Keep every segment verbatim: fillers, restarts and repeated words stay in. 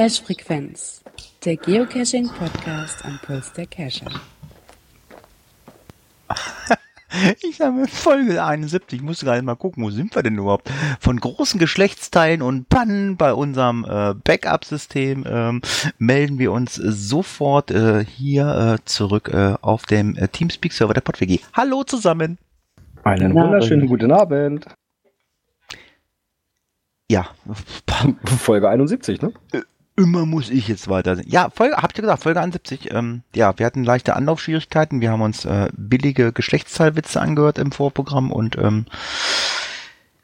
Cache Frequenz, der Geocaching Podcast am Puls der Cacher. Ich habe Folge einundsiebzig, ich muss gerade mal gucken, wo sind wir denn überhaupt? Von großen Geschlechtsteilen und Pannen bei unserem äh, Backup-System ähm, melden wir uns sofort äh, hier äh, zurück äh, auf dem äh, TeamSpeak-Server der PodWG. Hallo zusammen! Einen wunderschönen guten Abend! Ja. Folge einundsiebzig, ne? Äh. Immer muss ich jetzt weiter sehen. Ja, Folge, habt ihr gesagt, Folge einundsiebzig. Ähm, ja, wir hatten leichte Anlaufschwierigkeiten. Wir haben uns äh, billige Geschlechtsteilwitze angehört im Vorprogramm und ähm,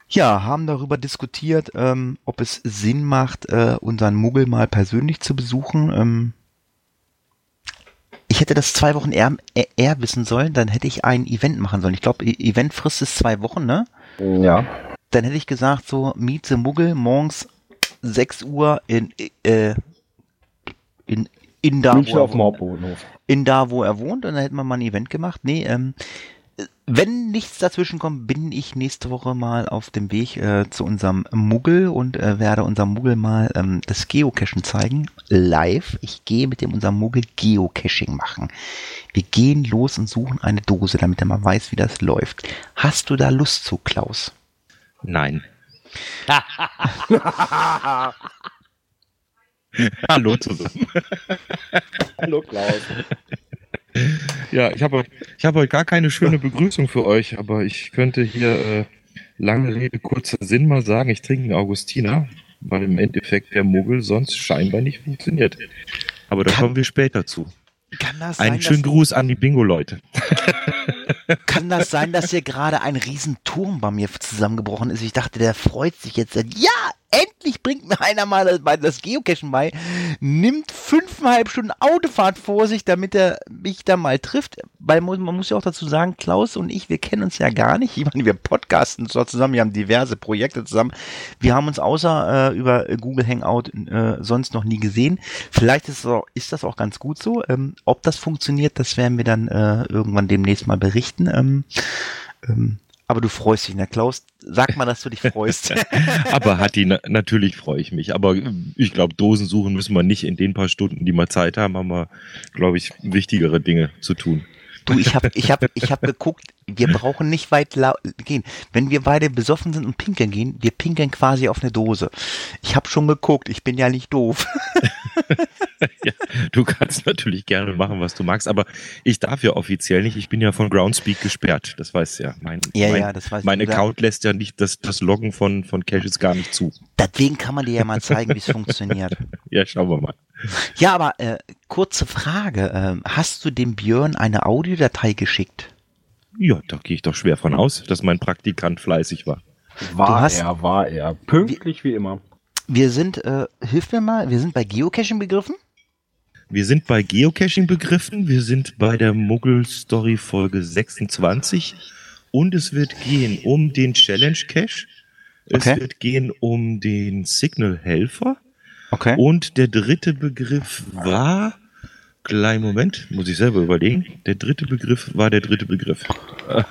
ja, haben darüber diskutiert, ähm, ob es Sinn macht, äh, unseren Muggel mal persönlich zu besuchen. Ähm, ich hätte das zwei Wochen eher, eher wissen sollen, dann hätte ich ein Event machen sollen. Ich glaube, Eventfrist ist zwei Wochen, ne? Ja. Dann hätte ich gesagt, so, Meet the Muggel morgens sechs Uhr in, äh, in, in da, wo auf dem Hauptbahnhof. In da, wo er wohnt, und dann hätten wir mal ein Event gemacht. Nee, ähm, wenn nichts dazwischen kommt, bin ich nächste Woche mal auf dem Weg äh, zu unserem Muggel und äh, werde unserem Muggel mal ähm, das Geocachen zeigen, live. Ich gehe mit dem unserem Muggel Geocaching machen. Wir gehen los und suchen eine Dose, damit er mal weiß, wie das läuft. Hast du da Lust zu, Klaus? Nein. Hallo zusammen. Hallo Klaus. Ja, ich habe ich hab heute gar keine schöne Begrüßung für euch, aber ich könnte hier äh, lange Rede, kurzer Sinn mal sagen, ich trinke einen Augustiner, weil im Endeffekt der Muggel sonst scheinbar nicht funktioniert. Aber da kann, kommen wir später zu. Kann das einen sein, schönen Gruß an die Bingo-Leute. Kann das sein, dass hier gerade ein Riesenturm bei mir zusammengebrochen ist? Ich dachte, der freut sich jetzt. Ja, endlich bringt mir einer mal das Geocachen bei. Nimmt fünfeinhalb Stunden Autofahrt vor sich, damit er mich da mal trifft. Weil man muss ja auch dazu sagen, Klaus und ich, wir kennen uns ja gar nicht. Ich meine, wir podcasten zwar zusammen, wir haben diverse Projekte zusammen. Wir haben uns außer äh, über Google Hangout äh, sonst noch nie gesehen. Vielleicht ist das auch, ist das auch ganz gut so. Ähm, ob das funktioniert, das werden wir dann äh, irgendwann demnächst mal berichten. Ähm, ähm, aber du freust dich, ne Klaus? Sag mal, dass du dich freust. Aber Hatti, na, natürlich freue ich mich. Aber ich glaube, Dosen suchen müssen wir nicht in den paar Stunden, die wir Zeit haben, haben wir, glaube ich, wichtigere Dinge zu tun. Du, ich habe ich hab, ich hab geguckt, wir brauchen nicht weit lau- gehen. Wenn wir beide besoffen sind und pinkeln gehen, wir pinkeln quasi auf eine Dose. Ich habe schon geguckt, ich bin ja nicht doof. Ja, du kannst natürlich gerne machen, was du magst, aber ich darf ja offiziell nicht, ich bin ja von Groundspeak gesperrt, das weißt du ja. Mein, ja, mein, ja, das weiß mein Account lässt ja nicht das, das Loggen von, von Caches gar nicht zu. Deswegen kann man dir ja mal zeigen, wie es funktioniert. Ja, schauen wir mal. Ja, aber äh, kurze Frage, ähm, hast du dem Björn eine Audiodatei geschickt? Ja, da gehe ich doch schwer von aus, dass mein Praktikant fleißig war. War hast, er, war er. Pünktlich wie, wie immer. Wir sind, äh, hilf mir mal, wir sind bei Geocaching begriffen? Wir sind bei Geocaching begriffen, wir sind bei der Muggel-Story Folge sechsundzwanzig und es wird gehen um den Challenge-Cache, okay. Es wird gehen um den Signal-Helfer. Okay. Und der dritte Begriff war, kleinen Moment, muss ich selber überlegen, der dritte Begriff war der dritte Begriff. Was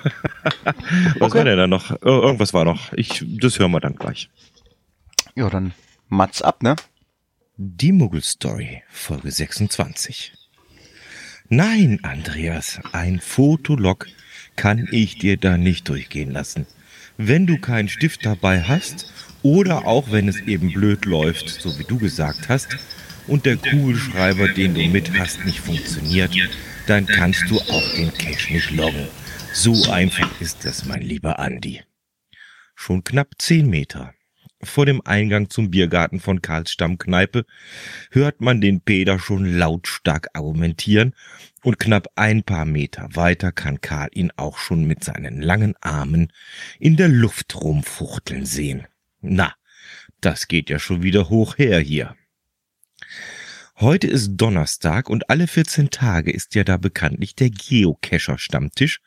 okay. war denn da noch? Oh, irgendwas war noch. Ich, das hören wir dann gleich. Ja, dann Mats ab, ne? Die Muggel-Story, Folge sechsundzwanzig. Nein, Andreas, ein Fotolog kann ich dir da nicht durchgehen lassen. Wenn du keinen Stift dabei hast oder auch wenn es eben blöd läuft, so wie du gesagt hast, und der Kugelschreiber, den du mit hast, nicht funktioniert, dann kannst du auch den Cache nicht loggen. So einfach ist das, mein lieber Andi. Schon knapp zehn Meter vor dem Eingang zum Biergarten von Karls Stammkneipe hört man den Peter schon lautstark argumentieren und knapp ein paar Meter weiter kann Karl ihn auch schon mit seinen langen Armen in der Luft rumfuchteln sehen. Na, das geht ja schon wieder hoch her hier. Heute ist Donnerstag und alle vierzehn Tage ist ja da bekanntlich der Geocacher-Stammtisch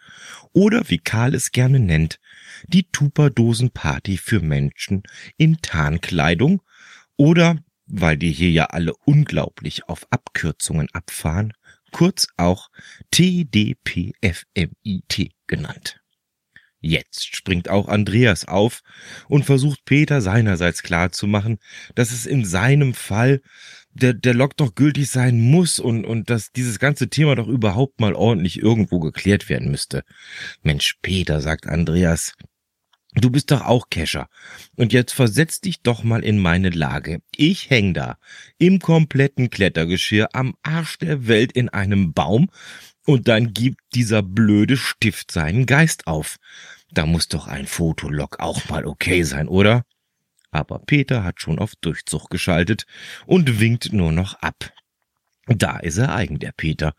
oder, wie Karl es gerne nennt, die Tupperdosen-Party für Menschen in Tarnkleidung oder, weil die hier ja alle unglaublich auf Abkürzungen abfahren, kurz auch T D P F M I T genannt. Jetzt springt auch Andreas auf und versucht Peter seinerseits klarzumachen, dass es in seinem Fall der, der Log doch gültig sein muss und, und dass dieses ganze Thema doch überhaupt mal ordentlich irgendwo geklärt werden müsste. Mensch, Peter, sagt Andreas, du bist doch auch Cacher und jetzt versetz dich doch mal in meine Lage. Ich häng da im kompletten Klettergeschirr am Arsch der Welt in einem Baum. Und dann gibt dieser blöde Stift seinen Geist auf. Da muss doch ein Fotolog auch mal okay sein, oder? Aber Peter hat schon auf Durchzug geschaltet und winkt nur noch ab. Da ist er eigen, der Peter.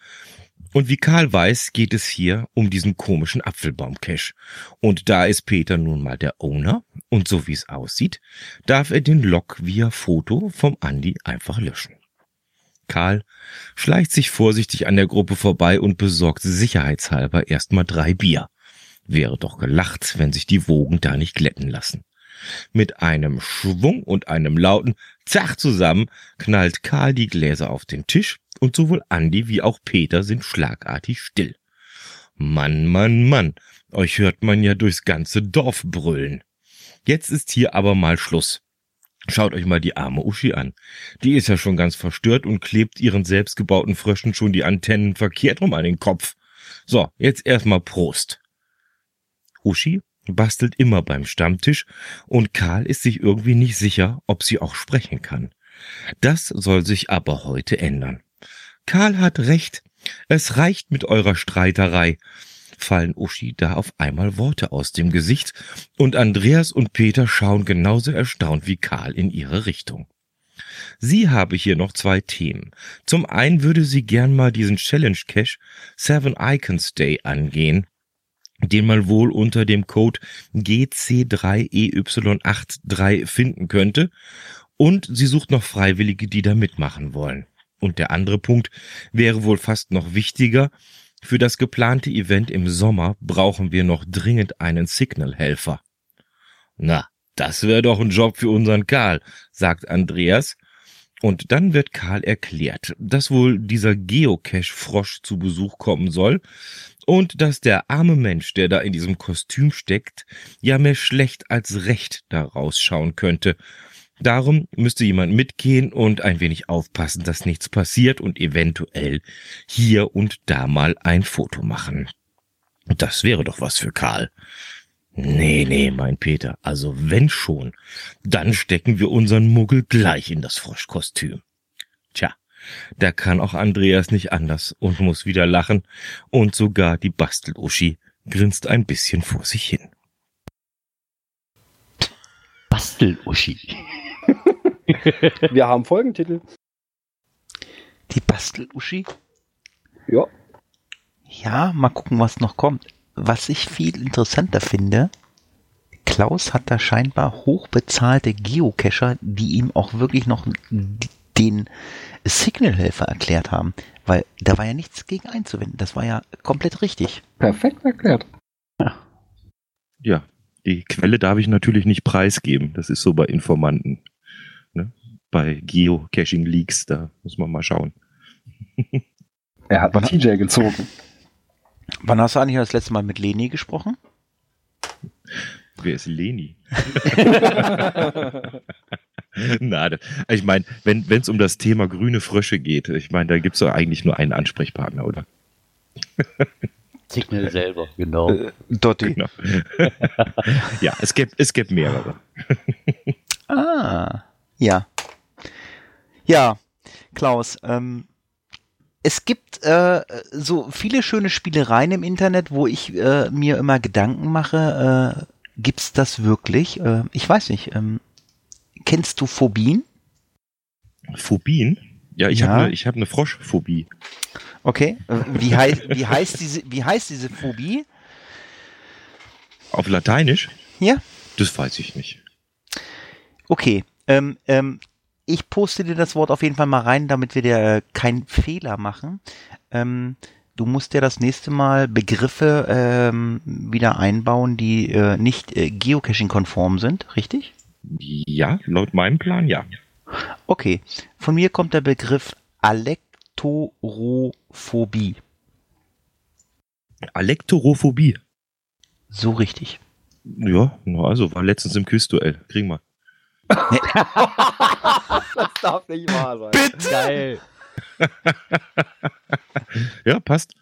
Und wie Karl weiß, geht es hier um diesen komischen Apfelbaum-Cache. Und da ist Peter nun mal der Owner. Und so wie es aussieht, darf er den Log via Foto vom Andi einfach löschen. Karl schleicht sich vorsichtig an der Gruppe vorbei und besorgt sicherheitshalber erstmal drei Bier. Wäre doch gelacht, wenn sich die Wogen da nicht glätten lassen. Mit einem Schwung und einem lauten Zach zusammen knallt Karl die Gläser auf den Tisch und sowohl Andi wie auch Peter sind schlagartig still. Mann, Mann, Mann, euch hört man ja durchs ganze Dorf brüllen. Jetzt ist hier aber mal Schluss. Schaut euch mal die arme Uschi an. Die ist ja schon ganz verstört und klebt ihren selbstgebauten Fröschen schon die Antennen verkehrt rum an den Kopf. So, jetzt erstmal Prost. Uschi bastelt immer beim Stammtisch und Karl ist sich irgendwie nicht sicher, ob sie auch sprechen kann. Das soll sich aber heute ändern. Karl hat recht. Es reicht mit eurer Streiterei. Fallen Uschi da auf einmal Worte aus dem Gesicht und Andreas und Peter schauen genauso erstaunt wie Karl in ihre Richtung. Sie habe hier noch zwei Themen. Zum einen würde sie gern mal diesen Challenge-Cache Seven Icons Day angehen, den man wohl unter dem Code G C drei E Y acht drei finden könnte, und sie sucht noch Freiwillige, die da mitmachen wollen. Und der andere Punkt wäre wohl fast noch wichtiger. Für das geplante Event im Sommer brauchen wir noch dringend einen Signal-Helfer. Na, das wäre doch ein Job für unseren Karl, sagt Andreas. Und dann wird Karl erklärt, dass wohl dieser Geocache-Frosch zu Besuch kommen soll und dass der arme Mensch, der da in diesem Kostüm steckt, ja mehr schlecht als recht da rausschauen könnte. Darum müsste jemand mitgehen und ein wenig aufpassen, dass nichts passiert und eventuell hier und da mal ein Foto machen. Das wäre doch was für Karl. Nee, nee, mein Peter, also wenn schon, dann stecken wir unseren Muggel gleich in das Froschkostüm. Tja, da kann auch Andreas nicht anders und muss wieder lachen, und sogar die Bastel-Uschi grinst ein bisschen vor sich hin. Bastel-Uschi. Wir haben Folgentitel. Die Bastel-Uschi? Ja. Ja, mal gucken, was noch kommt. Was ich viel interessanter finde, Klaus hat da scheinbar hochbezahlte Geocacher, die ihm auch wirklich noch den Signal-Helfer erklärt haben. Weil da war ja nichts gegen einzuwenden. Das war ja komplett richtig. Perfekt erklärt. Ja. Ja. Die Quelle darf ich natürlich nicht preisgeben. Das ist so bei Informanten. Ne? Bei Geocaching-Leaks, da muss man mal schauen. Er hat einen T J gezogen. Wann hast du eigentlich das letzte Mal mit Leni gesprochen? Wer ist Leni? Na, ich meine, wenn es um das Thema grüne Frösche geht, ich meine, da gibt es doch eigentlich nur einen Ansprechpartner, oder? Signal selber, genau. Äh, Dotti. Genau. Ja, es gibt, es gibt mehrere. Ah, ja. Ja, Klaus, ähm, es gibt äh, so viele schöne Spielereien im Internet, wo ich äh, mir immer Gedanken mache, äh, gibt's das wirklich? Äh, ich weiß nicht, ähm, kennst du Phobien? Phobien? Ja, ich ja. habe eine hab ne Froschphobie. Okay, wie, hei- wie, heißt diese, wie heißt diese Phobie? Auf Lateinisch? Ja. Das weiß ich nicht. Okay, ähm, ähm, ich poste dir das Wort auf jeden Fall mal rein, damit wir dir keinen Fehler machen. Ähm, du musst dir das nächste Mal Begriffe ähm, wieder einbauen, die äh, nicht äh, geocaching-konform sind, richtig? Ja, laut meinem Plan ja. Okay, von mir kommt der Begriff Alek. Alektorophobie. Alektorophobie? So richtig. Ja, also war letztens im Quizduell. Kriegen wir. Das darf nicht wahr sein. Bitte? Geil. Ja, passt.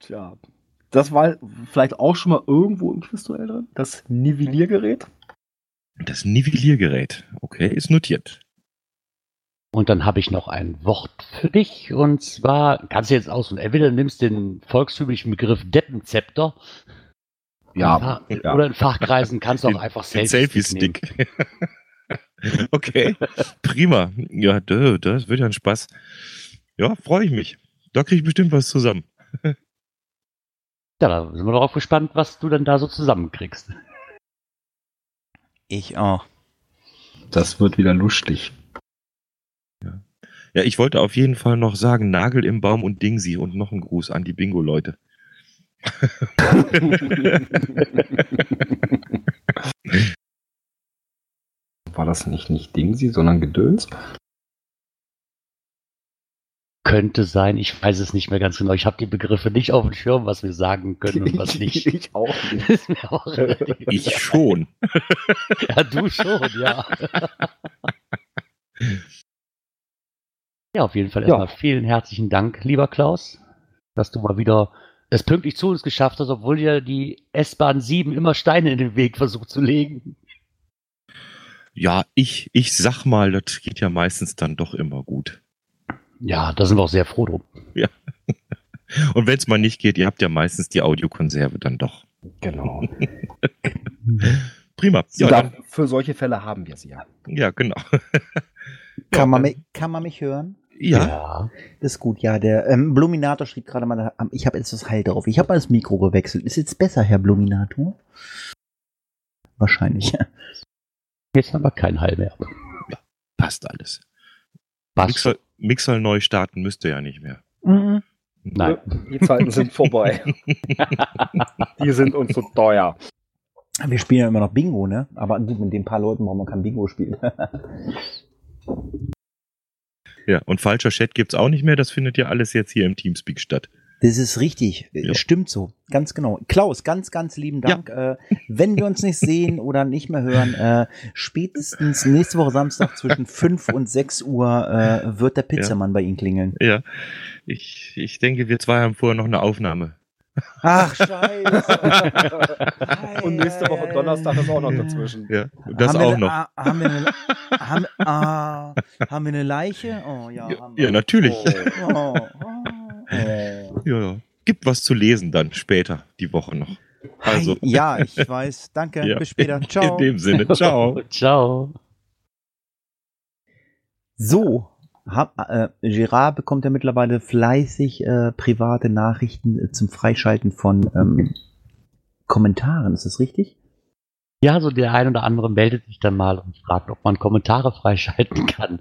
Tja, das war vielleicht auch schon mal irgendwo im Quizduell drin. Das Nivelliergerät. Das Nivelliergerät. Okay, ist notiert. Und dann habe ich noch ein Wort für dich. Und zwar, kannst du jetzt aus und entweder nimmst den volkstümlichen Begriff Deppenzepter. Ja. ja. Oder in Fachkreisen kannst du auch einfach Selfie-Stick. Okay, prima. Ja, das wird ja ein Spaß. Ja, freue ich mich. Da kriege ich bestimmt was zusammen. Ja, da sind wir darauf gespannt, was du dann da so zusammenkriegst. Ich auch. Das wird wieder lustig. Ja, ich wollte auf jeden Fall noch sagen, Nagel im Baum und Dingsi und noch einen Gruß an die Bingo-Leute. War das nicht, nicht Dingsi, sondern Gedöns? Könnte sein, ich weiß es nicht mehr ganz genau. Ich habe die Begriffe nicht auf dem Schirm, was wir sagen können und was nicht. Ich auch nicht. Ist mir auch ich schon. Ja, du schon, ja. Ja, auf jeden Fall erstmal ja. Vielen herzlichen Dank, lieber Klaus, dass du mal wieder es pünktlich zu uns geschafft hast, obwohl dir die S-Bahn sieben immer Steine in den Weg versucht zu legen. Ja, ich, ich sag mal, das geht ja meistens dann doch immer gut. Ja, da sind wir auch sehr froh drum. Ja. Und wenn es mal nicht geht, ihr habt ja meistens die Audiokonserve dann doch. Genau. Prima. Ja, dann, für solche Fälle haben wir sie ja. Ja, genau. Kann man mich, kann man mich hören? Ja. ja. Das ist gut, ja. Der ähm, Bluminator schrieb gerade mal, ich habe jetzt das Heil drauf. Ich habe mal das Mikro gewechselt. Ist jetzt besser, Herr Bluminator? Wahrscheinlich. Jetzt haben wir kein Heil mehr. Ja, passt alles. Passt. Mixer, Mixer neu starten müsste ja nicht mehr. Mhm. Nein. Die Zeiten sind vorbei. Die sind uns so teuer. Wir spielen ja immer noch Bingo, ne? Aber gut, mit den paar Leuten brauchen wir kein Bingo spielen. Ja, und falscher Chat gibt's auch nicht mehr. Das findet ja alles jetzt hier im TeamSpeak statt. Das ist richtig. Ja. Stimmt so. Ganz genau. Klaus, ganz, ganz lieben Dank. Ja. Äh, wenn wir uns nicht sehen oder nicht mehr hören, äh, spätestens nächste Woche Samstag zwischen fünf und sechs Uhr äh, wird der Pizzamann ja. bei Ihnen klingeln. Ja, ich, ich denke, wir zwei haben vorher noch eine Aufnahme. Ach, scheiße. Und nächste Woche Donnerstag ist auch noch dazwischen. Ja, das haben auch wir, noch. Ah, haben, wir eine, haben, ah, haben wir eine Leiche? Oh, ja, ja, haben wir. Ja, natürlich. Oh, oh, oh. Ja, gibt was zu lesen dann später die Woche noch. Also. Ja, ich weiß. Danke, ja. Bis später. Ciao. In dem Sinne, ciao. Ciao. So. Hab, äh, Gerard bekommt ja mittlerweile fleißig äh, private Nachrichten äh, zum Freischalten von ähm, Kommentaren, ist das richtig? Ja, so der ein oder andere meldet sich dann mal und fragt, ob man Kommentare freischalten kann.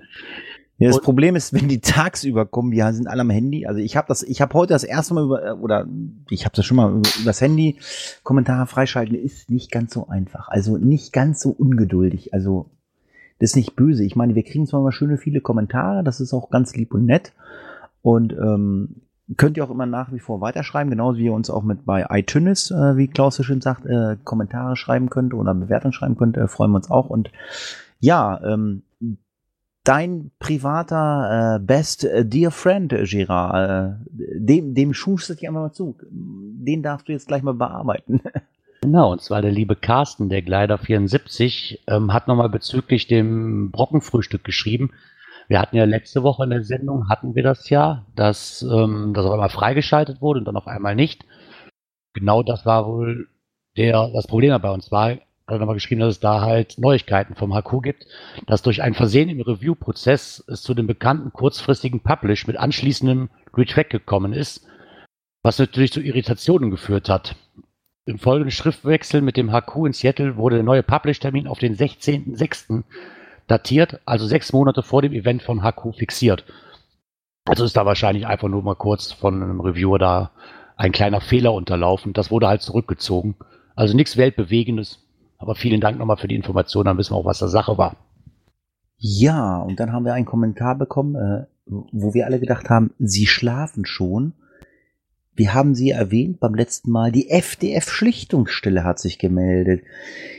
Ja, das und Problem ist, wenn die tagsüber kommen, wir sind alle am Handy, also ich habe das, ich habe heute das erste Mal über, oder ich habe das schon mal über, über das Handy, Kommentare freischalten ist nicht ganz so einfach, also nicht ganz so ungeduldig, also das ist nicht böse. Ich meine, wir kriegen zwar mal schöne viele Kommentare, das ist auch ganz lieb und nett. Und ähm, könnt ihr auch immer nach wie vor weiterschreiben, genauso wie ihr uns auch mit bei iTunes, äh, wie Klaus so schön sagt, äh, Kommentare schreiben könnt oder Bewertungen schreiben könnt, äh, freuen wir uns auch. Und ja, ähm, dein privater äh, Best Dear Friend, äh, Gerard, äh, dem, dem schufst du dich einfach mal zu. Den darfst du jetzt gleich mal bearbeiten. Genau, und zwar der liebe Carsten, der Glider vierundsiebzig, ähm, hat nochmal bezüglich dem Brockenfrühstück geschrieben. Wir hatten ja letzte Woche in der Sendung, hatten wir das ja, dass ähm, das auf einmal freigeschaltet wurde und dann auf einmal nicht. Genau das war wohl der, das Problem dabei. Und zwar hat er nochmal geschrieben, dass es da halt Neuigkeiten vom H Q gibt, dass durch ein Versehen im Review-Prozess es zu dem bekannten kurzfristigen Publish mit anschließendem Retrack gekommen ist, was natürlich zu Irritationen geführt hat. Im folgenden Schriftwechsel mit dem H Q in Seattle wurde der neue Publish-Termin auf den sechzehnten sechsten datiert, also sechs Monate vor dem Event von H Q fixiert. Also ist da wahrscheinlich einfach nur mal kurz von einem Reviewer da ein kleiner Fehler unterlaufen. Das wurde halt zurückgezogen. Also nichts Weltbewegendes. Aber vielen Dank nochmal für die Information, dann wissen wir auch, was da Sache war. Ja, und dann haben wir einen Kommentar bekommen, wo wir alle gedacht haben, Sie schlafen schon. Wir haben sie erwähnt beim letzten Mal. Die F D F-Schlichtungsstelle hat sich gemeldet.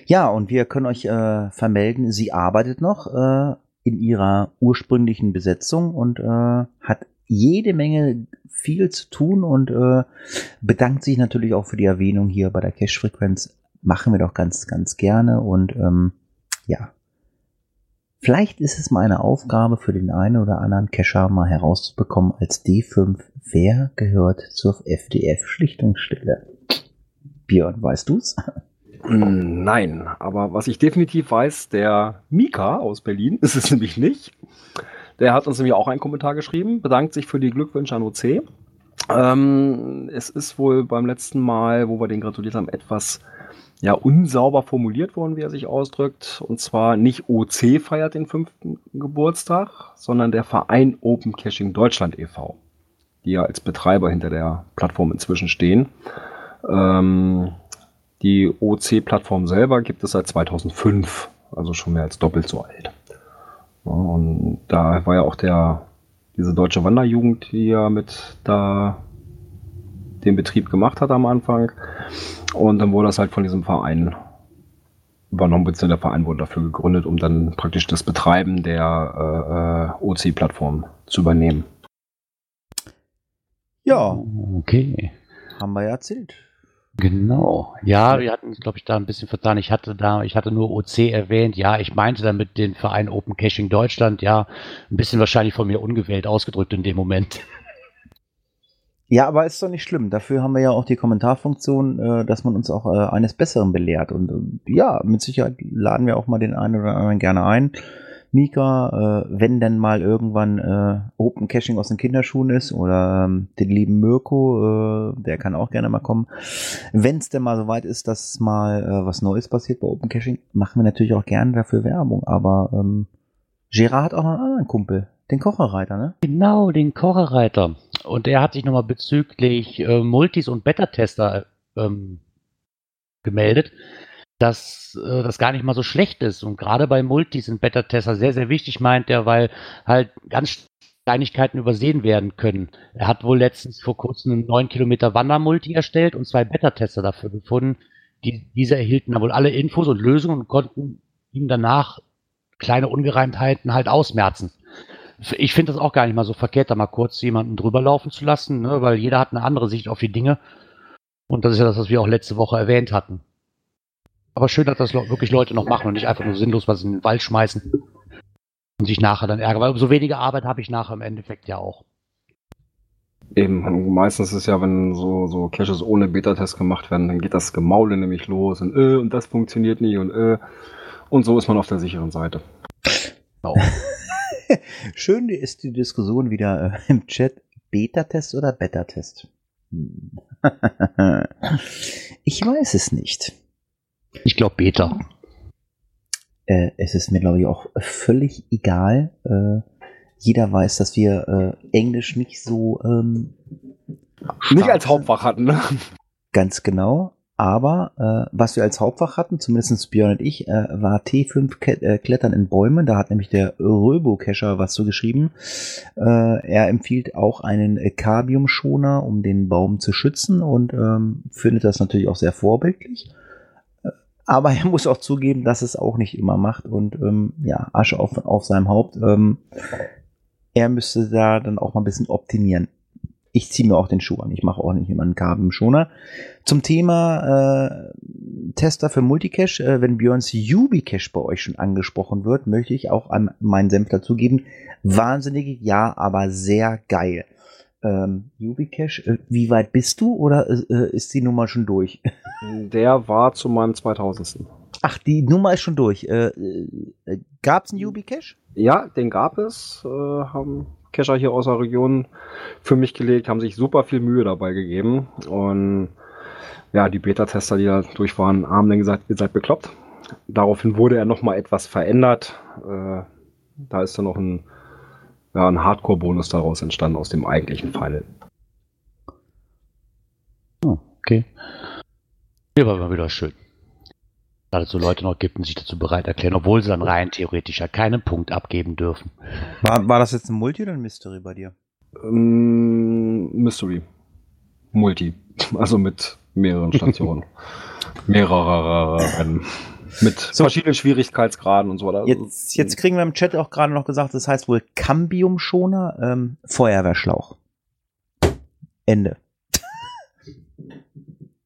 Ja, und wir können euch äh, vermelden, sie arbeitet noch äh, in ihrer ursprünglichen Besetzung und äh, hat jede Menge viel zu tun und äh, bedankt sich natürlich auch für die Erwähnung hier bei der Cache Frequenz. Machen wir doch ganz, ganz gerne und ähm, ja. Vielleicht ist es mal eine Aufgabe für den einen oder anderen Cacher mal herauszubekommen als D fünf, wer gehört zur F D F-Schlichtungsstelle? Björn, weißt du's? Nein, aber was ich definitiv weiß, der Mika aus Berlin ist es nämlich nicht. Der hat uns nämlich auch einen Kommentar geschrieben, bedankt sich für die Glückwünsche an O C. Ähm, es ist wohl beim letzten Mal, wo wir den gratuliert haben, etwas... ja, unsauber formuliert worden, wie er sich ausdrückt. Und zwar nicht O C feiert den fünften Geburtstag, sondern der Verein Open Caching Deutschland e V, die ja als Betreiber hinter der Plattform inzwischen stehen. Ähm, die O C-Plattform selber gibt es seit zweitausendfünf, also schon mehr als doppelt so alt. Ja, und da war ja auch der, diese deutsche Wanderjugend, die ja mit da den Betrieb gemacht hat am Anfang. Und dann wurde das halt von diesem Verein übernommen, beziehungsweise der Verein wurde dafür gegründet, um dann praktisch das Betreiben der äh, O C-Plattform zu übernehmen. Ja, okay. Haben wir ja erzählt. Genau. Ja, wir hatten, glaube ich, da ein bisschen vertan. Ich hatte da, ich hatte nur O C erwähnt. Ja, ich meinte damit den Verein Open Caching Deutschland. Ja, ein bisschen wahrscheinlich von mir ungewählt ausgedrückt in dem Moment. Ja, aber ist doch nicht schlimm. Dafür haben wir ja auch die Kommentarfunktion, äh, dass man uns auch äh, eines Besseren belehrt. Und äh, ja, mit Sicherheit laden wir auch mal den einen oder anderen gerne ein. Mika, äh, wenn denn mal irgendwann äh, Open Caching aus den Kinderschuhen ist oder ähm, den lieben Mirko, äh, der kann auch gerne mal kommen. Wenn es denn mal soweit ist, dass mal äh, was Neues passiert bei Open Caching, machen wir natürlich auch gerne dafür Werbung. Aber ähm, Gerard hat auch noch einen anderen Kumpel. Den Kocherreiter, ne? Genau, den Kocherreiter. Und er hat sich nochmal bezüglich äh, Multis und Beta-Tester ähm, gemeldet, dass äh, das gar nicht mal so schlecht ist. Und gerade bei Multis sind Beta-Tester sehr, sehr wichtig, meint er, weil halt ganz Kleinigkeiten übersehen werden können. Er hat wohl letztens vor kurzem einen neun Kilometer Wandermulti erstellt und zwei Beta-Tester dafür gefunden. Die, diese erhielten dann wohl alle Infos und Lösungen und konnten ihm danach kleine Ungereimtheiten halt ausmerzen. Ich finde das auch gar nicht mal so verkehrt, da mal kurz jemanden drüber laufen zu lassen, ne? Weil jeder hat eine andere Sicht auf die Dinge. Und das ist ja das, was wir auch letzte Woche erwähnt hatten. Aber schön, dass das wirklich Leute noch machen und nicht einfach nur sinnlos was in den Wald schmeißen und sich nachher dann ärgern. Weil umso weniger Arbeit habe ich nachher im Endeffekt ja auch. Eben, meistens ist ja, wenn so, so Caches ohne Beta-Test gemacht werden, dann geht das Gemaule nämlich los und äh, und das funktioniert nie und äh. Und so ist man auf der sicheren Seite. Genau. Schön ist die Diskussion wieder äh, im Chat. Beta-Test oder Beta-Test? Hm. Ich weiß es nicht. Ich glaube Beta. Äh, es ist mir, glaube ich, auch völlig egal. Äh, jeder weiß, dass wir äh, Englisch nicht so ähm, nicht als Hauptfach hatten. Ne? Ganz genau. Aber äh, was wir als Hauptfach hatten, zumindest Björn und ich, äh, war T fünf Ke- äh, Klettern in Bäumen. Da hat nämlich der Röbo-Cacher was zu geschrieben. Äh, er empfiehlt auch einen Kabiumschoner, um den Baum zu schützen und ähm, findet das natürlich auch sehr vorbildlich. Äh, aber er muss auch zugeben, dass es auch nicht immer macht und ähm, ja, Asche auf, auf seinem Haupt. Ähm, er müsste da dann auch mal ein bisschen optimieren. Ich ziehe mir auch den Schuh an. Ich mache auch nicht immer einen Kabelschoner. Zum Thema äh, Tester für Multicache. Äh, wenn Björns Ubicache bei euch schon angesprochen wird, möchte ich auch an meinen Senf dazugeben. Wahnsinnig, ja, aber sehr geil. Ähm, Ubicache, äh, wie weit bist du oder äh, ist die Nummer schon durch? Der war zu meinem zweitausendsten. Ach, die Nummer ist schon durch. Äh, äh, gab es einen Ubicache? Ja, den gab es. Äh, haben... Cacher hier aus der Region für mich gelegt, haben sich super viel Mühe dabei gegeben und ja, die Beta-Tester, die da durch waren, haben dann gesagt, ihr seid bekloppt. Daraufhin wurde er nochmal etwas verändert. Äh, da ist dann noch ein, ja, ein Hardcore-Bonus daraus entstanden aus dem eigentlichen Final. Oh, okay. Hier war mal wieder schön. Dass es so Leute noch gibt und sich dazu bereit erklären, obwohl sie dann rein theoretisch ja keinen Punkt abgeben dürfen. War, war das jetzt ein Multi oder ein Mystery bei dir? Ähm, Mystery. Multi, also mit mehreren Stationen, mehrerer Rennen. Mit so verschiedenen Schwierigkeitsgraden und so weiter. Jetzt, jetzt kriegen wir im Chat auch gerade noch gesagt, das heißt wohl Cambium-Schoner, ähm, Feuerwehrschlauch. Ende.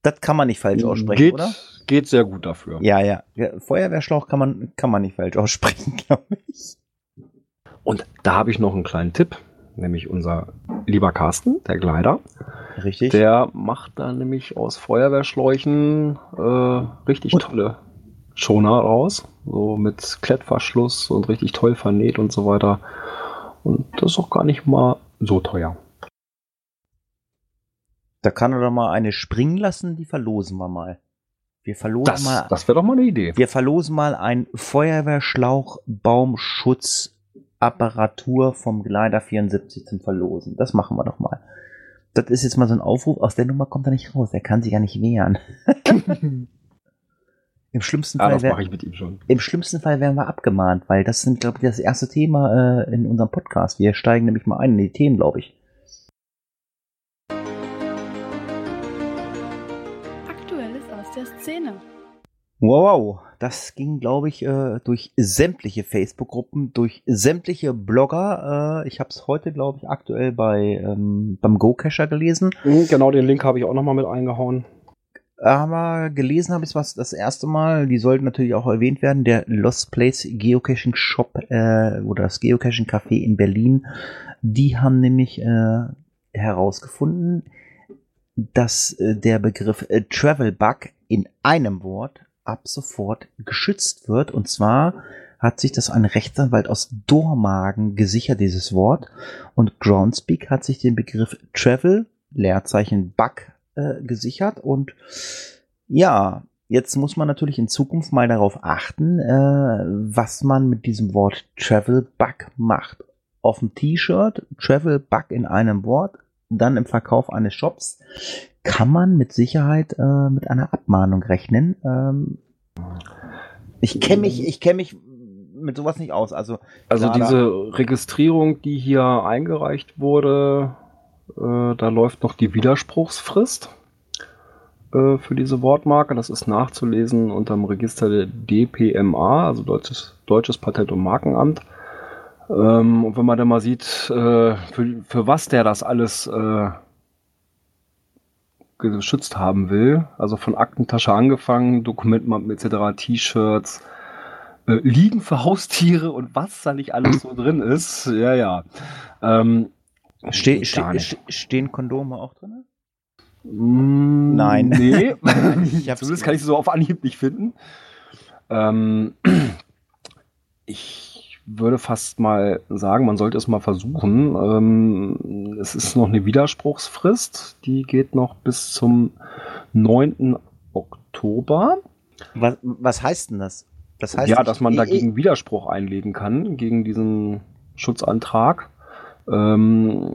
Das kann man nicht falsch aussprechen, geht, oder? Geht sehr gut dafür. Ja, ja. ja Feuerwehrschlauch kann man, kann man nicht falsch aussprechen, glaube ich. Und da habe ich noch einen kleinen Tipp, nämlich unser lieber Carsten, der Glider. Richtig. Der macht da nämlich aus Feuerwehrschläuchen äh, richtig und tolle Schoner raus, so mit Klettverschluss und richtig toll vernäht und so weiter. Und das ist auch gar nicht mal so teuer. Da kann er doch mal eine springen lassen, die verlosen wir mal. Wir verlosen das, mal. Das wäre doch mal eine Idee. Wir verlosen mal einen Feuerwehrschlauchbaumschutzapparatur vom Glider vierundsiebzig zum Verlosen. Das machen wir doch mal. Das ist jetzt mal so ein Aufruf, aus der Nummer kommt er nicht raus, er kann sich ja nicht wehren. Im schlimmsten, ah, Fall wär, ich mit ihm schon. Im schlimmsten Fall wären wir abgemahnt, weil das sind, glaube ich, das erste Thema äh, in unserem Podcast. Wir steigen nämlich mal ein in die Themen, glaube ich. Aktuelles aus der Szene. Wow, das ging, glaube ich, äh, durch sämtliche Facebook-Gruppen, durch sämtliche Blogger. Äh, ich habe es heute, glaube ich, aktuell bei ähm, beim Geocacher gelesen. Genau, den Link habe ich auch nochmal mit eingehauen. Aber gelesen habe ich was das erste Mal, die sollten natürlich auch erwähnt werden, der Lost Place Geocaching Shop äh, oder das Geocaching Café in Berlin, die haben nämlich äh, herausgefunden, dass äh, der Begriff äh, Travel Bug in einem Wort ab sofort geschützt wird. Und zwar hat sich das ein Rechtsanwalt aus Dormagen gesichert, dieses Wort. Und Groundspeak hat sich den Begriff Travel, Leerzeichen Bug, gesichert. Und ja, jetzt muss man natürlich in Zukunft mal darauf achten, äh, was man mit diesem Wort Travel Bug macht. Auf dem T-Shirt, Travel Bug in einem Wort, dann im Verkauf eines Shops, kann man mit Sicherheit äh, mit einer Abmahnung rechnen. Ähm, ich kenne mich, ich kenne mich mit sowas nicht aus. Also, also diese Registrierung, die hier eingereicht wurde, da läuft noch die Widerspruchsfrist äh, für diese Wortmarke. Das ist nachzulesen unter dem Register der D P M A, also Deutsches, Deutsches Patent- und Markenamt. Ähm, und wenn man dann mal sieht, äh, für, für was der das alles äh, geschützt haben will, also von Aktentasche angefangen, Dokumenten et cetera, T-Shirts, äh, Liegen für Haustiere und was da nicht alles so drin ist, ja, ja. Ähm, Ste- ste- stehen Kondome auch drin? Mm, Nein. Nee. Zumindest kann ich sie so auf Anhieb nicht finden. Ähm, ich würde fast mal sagen, man sollte es mal versuchen. Ähm, es ist noch eine Widerspruchsfrist. Die geht noch bis zum neunten Oktober. Was, was heißt denn das? Das heißt ja, dass man dagegen Widerspruch einlegen kann, gegen diesen Schutzantrag. Ähm,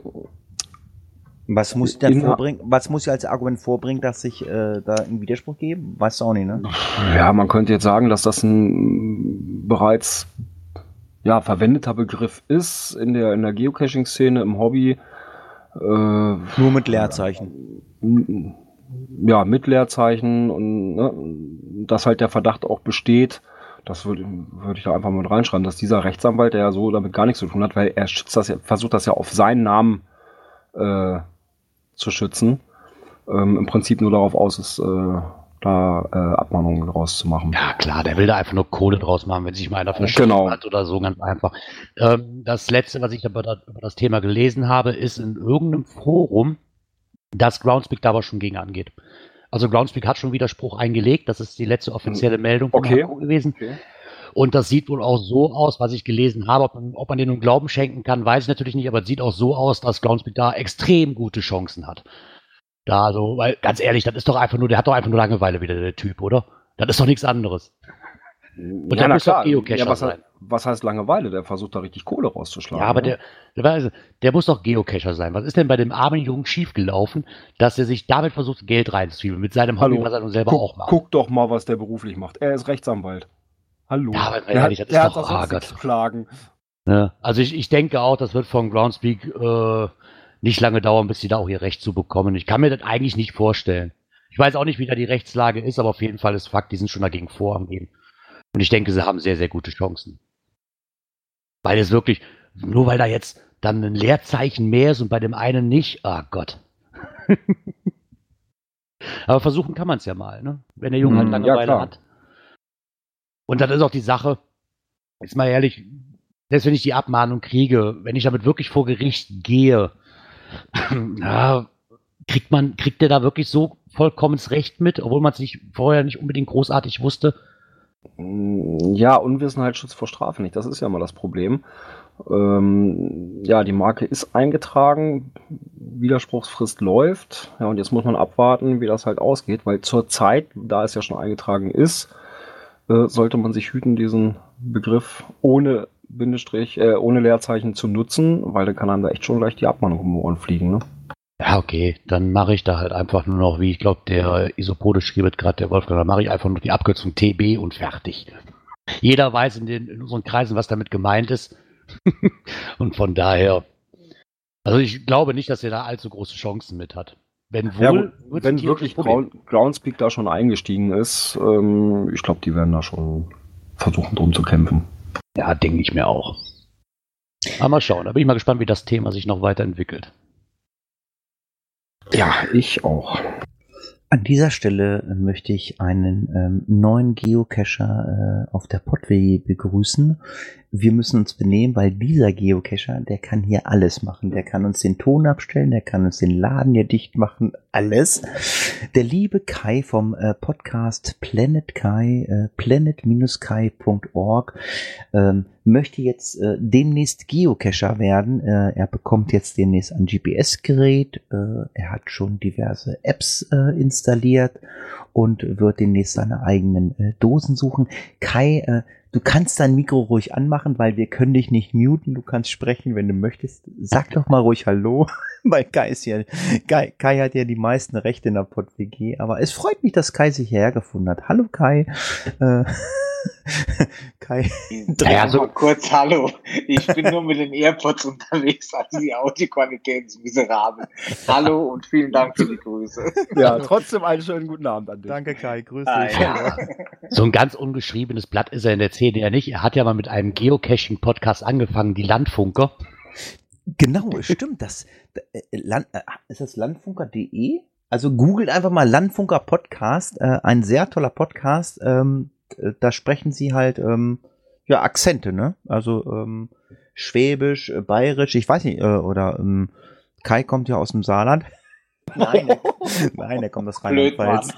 was muss ich denn vorbringen? Was muss ich als Argument vorbringen, dass ich äh, da einen Widerspruch gebe? Weißt du auch nicht, ne? Ja, man könnte jetzt sagen, dass das ein bereits ja, verwendeter Begriff ist in der, in der Geocaching-Szene, im Hobby. Äh, Nur mit Leerzeichen. Ja, mit Leerzeichen und ne, dass halt der Verdacht auch besteht. Das würde würd ich da einfach mal reinschreiben, dass dieser Rechtsanwalt, der ja so damit gar nichts zu tun hat, weil er schützt das ja, versucht das ja auf seinen Namen äh, zu schützen, ähm, im Prinzip nur darauf aus ist, äh, da äh, Abmahnungen draus zu machen. Ja klar, der will da einfach nur Kohle draus machen, wenn sich mal einer verschüttet genau. hat oder so, ganz einfach. Ähm, das Letzte, was ich über das, über das Thema gelesen habe, ist in irgendeinem Forum, dass Groundspeak da aber schon gegen angeht. Also Groundspeak hat schon Widerspruch eingelegt. Das ist die letzte offizielle Meldung von okay. H Q gewesen. Okay. Und das sieht wohl auch so aus, was ich gelesen habe. Ob man, ob man den nun Glauben schenken kann, weiß ich natürlich nicht. Aber es sieht auch so aus, dass Groundspeak da extrem gute Chancen hat. Da so, weil ganz ehrlich, das ist doch einfach nur, der hat doch einfach nur Langeweile wieder, der Typ, oder? Das ist doch nichts anderes. Und ja, dann ist doch Geocacher ja, sein. Was heißt Langeweile? Der versucht da richtig Kohle rauszuschlagen. Ja, aber der, der, der muss doch Geocacher sein. Was ist denn bei dem armen Jungen schiefgelaufen, dass er sich damit versucht, Geld reinzuschieben? Mit seinem Hobby, was er nun selber guck, auch macht. Guck doch mal, was der beruflich macht. Er ist Rechtsanwalt. Hallo. Ja, aber der ehrlich, hat, das ist doch arg. Ah, also ich, ich denke auch, das wird von Groundspeak äh, nicht lange dauern, bis sie da auch ihr Recht zu bekommen. Ich kann mir das eigentlich nicht vorstellen. Ich weiß auch nicht, wie da die Rechtslage ist, aber auf jeden Fall ist Fakt, die sind schon dagegen vorangehen. Und ich denke, sie haben sehr, sehr gute Chancen. Weil es wirklich, nur weil da jetzt dann ein Leerzeichen mehr ist und bei dem einen nicht, ah Gott. Aber versuchen kann man es ja mal, ne? Wenn der Junge halt Langeweile ja, hat. Und dann ist auch die Sache, jetzt mal ehrlich, selbst wenn ich die Abmahnung kriege, wenn ich damit wirklich vor Gericht gehe, na, kriegt man, kriegt der da wirklich so vollkommenes Recht mit, obwohl man es nicht vorher nicht unbedingt großartig wusste? Ja, Unwissenheit schützt vor Strafe nicht, das ist ja mal das Problem. Ähm, ja, die Marke ist eingetragen, Widerspruchsfrist läuft, ja, und jetzt muss man abwarten, wie das halt ausgeht, weil zur Zeit, da es ja schon eingetragen ist, äh, sollte man sich hüten, diesen Begriff ohne Bindestrich, äh, ohne Leerzeichen zu nutzen, weil dann kann einem da echt schon gleich die Abmahnung um die Ohren fliegen, ne? Ja, okay, dann mache ich da halt einfach nur noch, wie ich glaube, der Isopode schrieb gerade, der Wolfgang, dann mache ich einfach nur die Abkürzung T B und fertig. Jeder weiß in, den, in unseren Kreisen, was damit gemeint ist. Und von daher, also ich glaube nicht, dass er da allzu große Chancen mit hat. Wenn wohl, ja, wenn wirklich Groundspeak da schon eingestiegen ist, ähm, ich glaube, die werden da schon versuchen, drum zu kämpfen. Ja, denke ich mir auch. Aber mal schauen, da bin ich mal gespannt, wie das Thema sich noch weiterentwickelt. Ja, ich auch. An dieser Stelle möchte ich einen ähm, neuen Geocacher äh, auf der PodWG begrüßen. Wir müssen uns benehmen, weil dieser Geocacher, der kann hier alles machen. Der kann uns den Ton abstellen, der kann uns den Laden hier dicht machen, alles. Der liebe Kai vom äh, Podcast Planet Kai, äh, planet dash kai punkt org, ähm, möchte jetzt äh, demnächst Geocacher werden. Äh, er bekommt jetzt demnächst ein G P S-Gerät. Äh, er hat schon diverse Apps äh, installiert und wird demnächst seine eigenen äh, Dosen suchen. Kai, äh, du kannst dein Mikro ruhig anmachen, weil wir können dich nicht muten. Du kannst sprechen, wenn du möchtest. Sag doch mal ruhig Hallo, weil Kai ist ja, Kai, Kai hat ja die meisten Rechte in der PodWG. Aber es freut mich, dass Kai sich hierher gefunden hat. Hallo Kai. Äh, Kai. Ja, so kurz Hallo. Ich bin nur mit den AirPods unterwegs, also die Audioqualität ist miserabel. Hallo und vielen Dank für die Grüße. Ja, trotzdem einen schönen guten Abend an dich. Danke Kai, grüß ah, dich. Ja. So ein ganz ungeschriebenes Blatt ist er in der C D ja nicht. Er hat ja mal mit einem Geocaching-Podcast angefangen, die Landfunker. Genau, stimmt. Das, äh, Land, äh, ist das landfunker punkt de? Also googelt einfach mal Landfunker-Podcast. Äh, ein sehr toller Podcast, ähm, da sprechen sie halt ähm, ja Akzente, ne? Also ähm, Schwäbisch, äh, Bayerisch, ich weiß nicht, äh, oder ähm, Kai kommt ja aus dem Saarland. Nein, er, nein, er kommt aus Rheinland-Pfalz.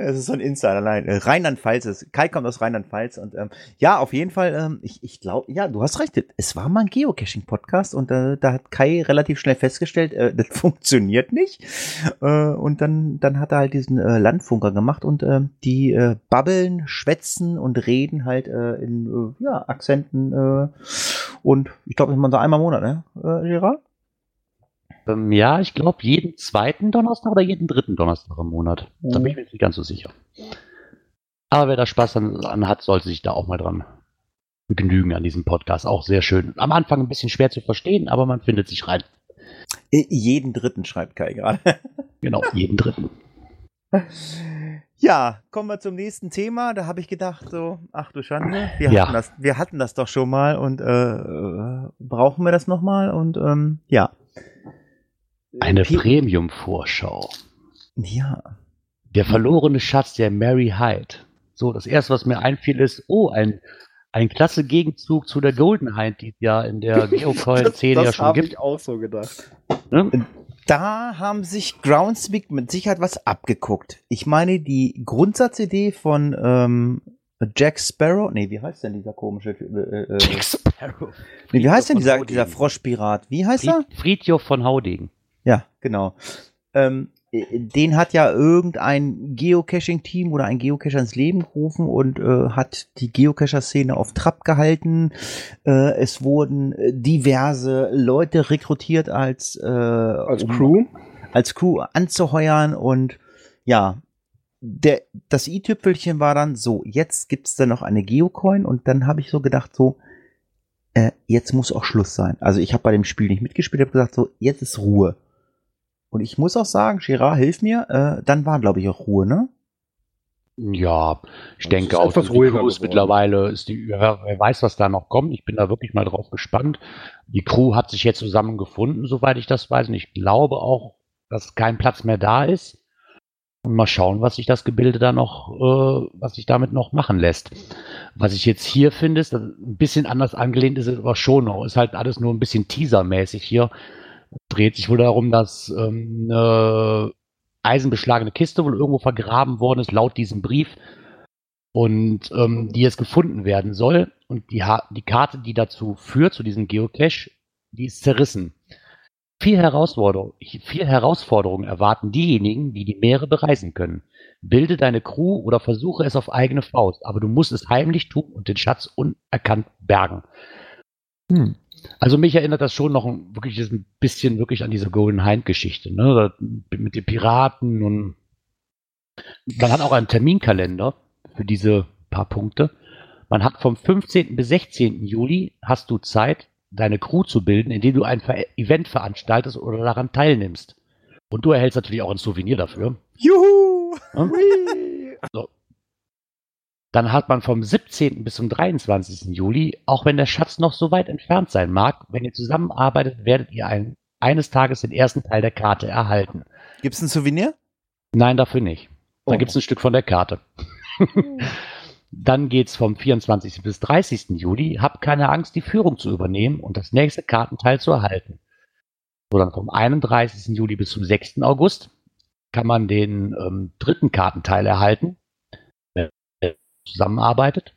Es ist so ein Insider, nein, äh, Rheinland-Pfalz ist, Kai kommt aus Rheinland-Pfalz und ähm, ja, auf jeden Fall, ähm, ich, ich glaube, ja, du hast recht, es war mal ein Geocaching-Podcast und äh, da hat Kai relativ schnell festgestellt, äh, das funktioniert nicht äh, und dann, dann hat er halt diesen äh, Landfunker gemacht und äh, die äh, babbeln, schwätzen und reden halt äh, in äh, ja, Akzenten äh, und ich glaube, man so einmal im Monat, ne, äh, Gerard? Ja, ich glaube, jeden zweiten Donnerstag oder jeden dritten Donnerstag im Monat. Da bin ich mir nicht ganz so sicher. Aber wer da Spaß dran hat, sollte sich da auch mal dran begnügen an diesem Podcast. Auch sehr schön. Am Anfang ein bisschen schwer zu verstehen, aber man findet sich rein. Jeden dritten schreibt Kai gerade. Genau, jeden dritten. Ja, kommen wir zum nächsten Thema. Da habe ich gedacht, so, ach du Schande, wir, ja. hatten, das, wir hatten das doch schon mal und äh, brauchen wir das nochmal und ähm, ja. Eine Premium-Vorschau. Ja. Der verlorene Schatz der Mary Hyde. So, das erste, was mir einfiel, ist, oh, ein, ein klasse Gegenzug zu der Golden Hind, die es ja in der Geocoin-Szene ja schon gibt. Das habe ich auch so gedacht. Ne? Da haben sich Groundspeak mit Sicherheit was abgeguckt. Ich meine, die Grundsatzidee von ähm, Jack Sparrow, nee, wie heißt denn dieser komische äh, äh, Jack Sparrow. Nee, wie heißt denn dieser, dieser Froschpirat? Wie heißt er? Fridtjof von Haudegen. Ja, genau. Ähm, den hat ja irgendein Geocaching-Team oder ein Geocacher ins Leben gerufen und äh, hat die Geocacher-Szene auf Trab gehalten. Äh, es wurden diverse Leute rekrutiert als, äh, als um, Crew, als Crew anzuheuern und ja, der, das i-Tüpfelchen war dann so, jetzt gibt's da noch eine Geocoin und dann habe ich so gedacht so, äh, jetzt muss auch Schluss sein. Also ich habe bei dem Spiel nicht mitgespielt, habe gesagt, so, jetzt ist Ruhe. Und ich muss auch sagen, Gerard, hilf mir, äh, dann war, glaube ich, auch Ruhe, ne? Ja, ich denke auch, etwas ruhiger ist mittlerweile, ist die, wer weiß, was da noch kommt. Ich bin da wirklich mal drauf gespannt. Die Crew hat sich jetzt zusammengefunden, soweit ich das weiß. Und ich glaube auch, dass kein Platz mehr da ist. Und mal schauen, was sich das Gebilde da noch, äh, was sich damit noch machen lässt. Was ich jetzt hier finde, ist, dass ein bisschen anders angelehnt ist, aber schon noch. Ist halt alles nur ein bisschen teasermäßig hier. Dreht sich wohl darum, dass ähm, eine eisenbeschlagene Kiste wohl irgendwo vergraben worden ist, laut diesem Brief, und ähm, die jetzt gefunden werden soll. Und die, ha- die Karte, die dazu führt, zu diesem Geocache, die ist zerrissen. Vier Herausforderungen, vier Herausforderungen erwarten diejenigen, die die Meere bereisen können. Bilde deine Crew oder versuche es auf eigene Faust, aber du musst es heimlich tun und den Schatz unerkannt bergen. Hm. Also mich erinnert das schon noch ein, wirklich ein bisschen wirklich an diese Golden Hind-Geschichte, ne? Mit den Piraten, und man hat auch einen Terminkalender für diese paar Punkte. Man hat vom fünfzehnten bis sechzehnten Juli hast du Zeit, deine Crew zu bilden, indem du ein Ver- Event veranstaltest oder daran teilnimmst. Und du erhältst natürlich auch ein Souvenir dafür. Juhu! Ja? So. Dann hat man vom siebzehnten bis zum dreiundzwanzigsten Juli, auch wenn der Schatz noch so weit entfernt sein mag, wenn ihr zusammenarbeitet, werdet ihr ein, eines Tages den ersten Teil der Karte erhalten. Gibt es ein Souvenir? Nein, dafür nicht. Da oh. gibt es ein Stück von der Karte. Dann geht es vom vierundzwanzigsten bis dreißigsten Juli. Habt keine Angst, die Führung zu übernehmen und das nächste Kartenteil zu erhalten. So, dann vom einunddreißigsten Juli bis zum sechsten August kann man den ähm, dritten Kartenteil erhalten. Zusammenarbeitet.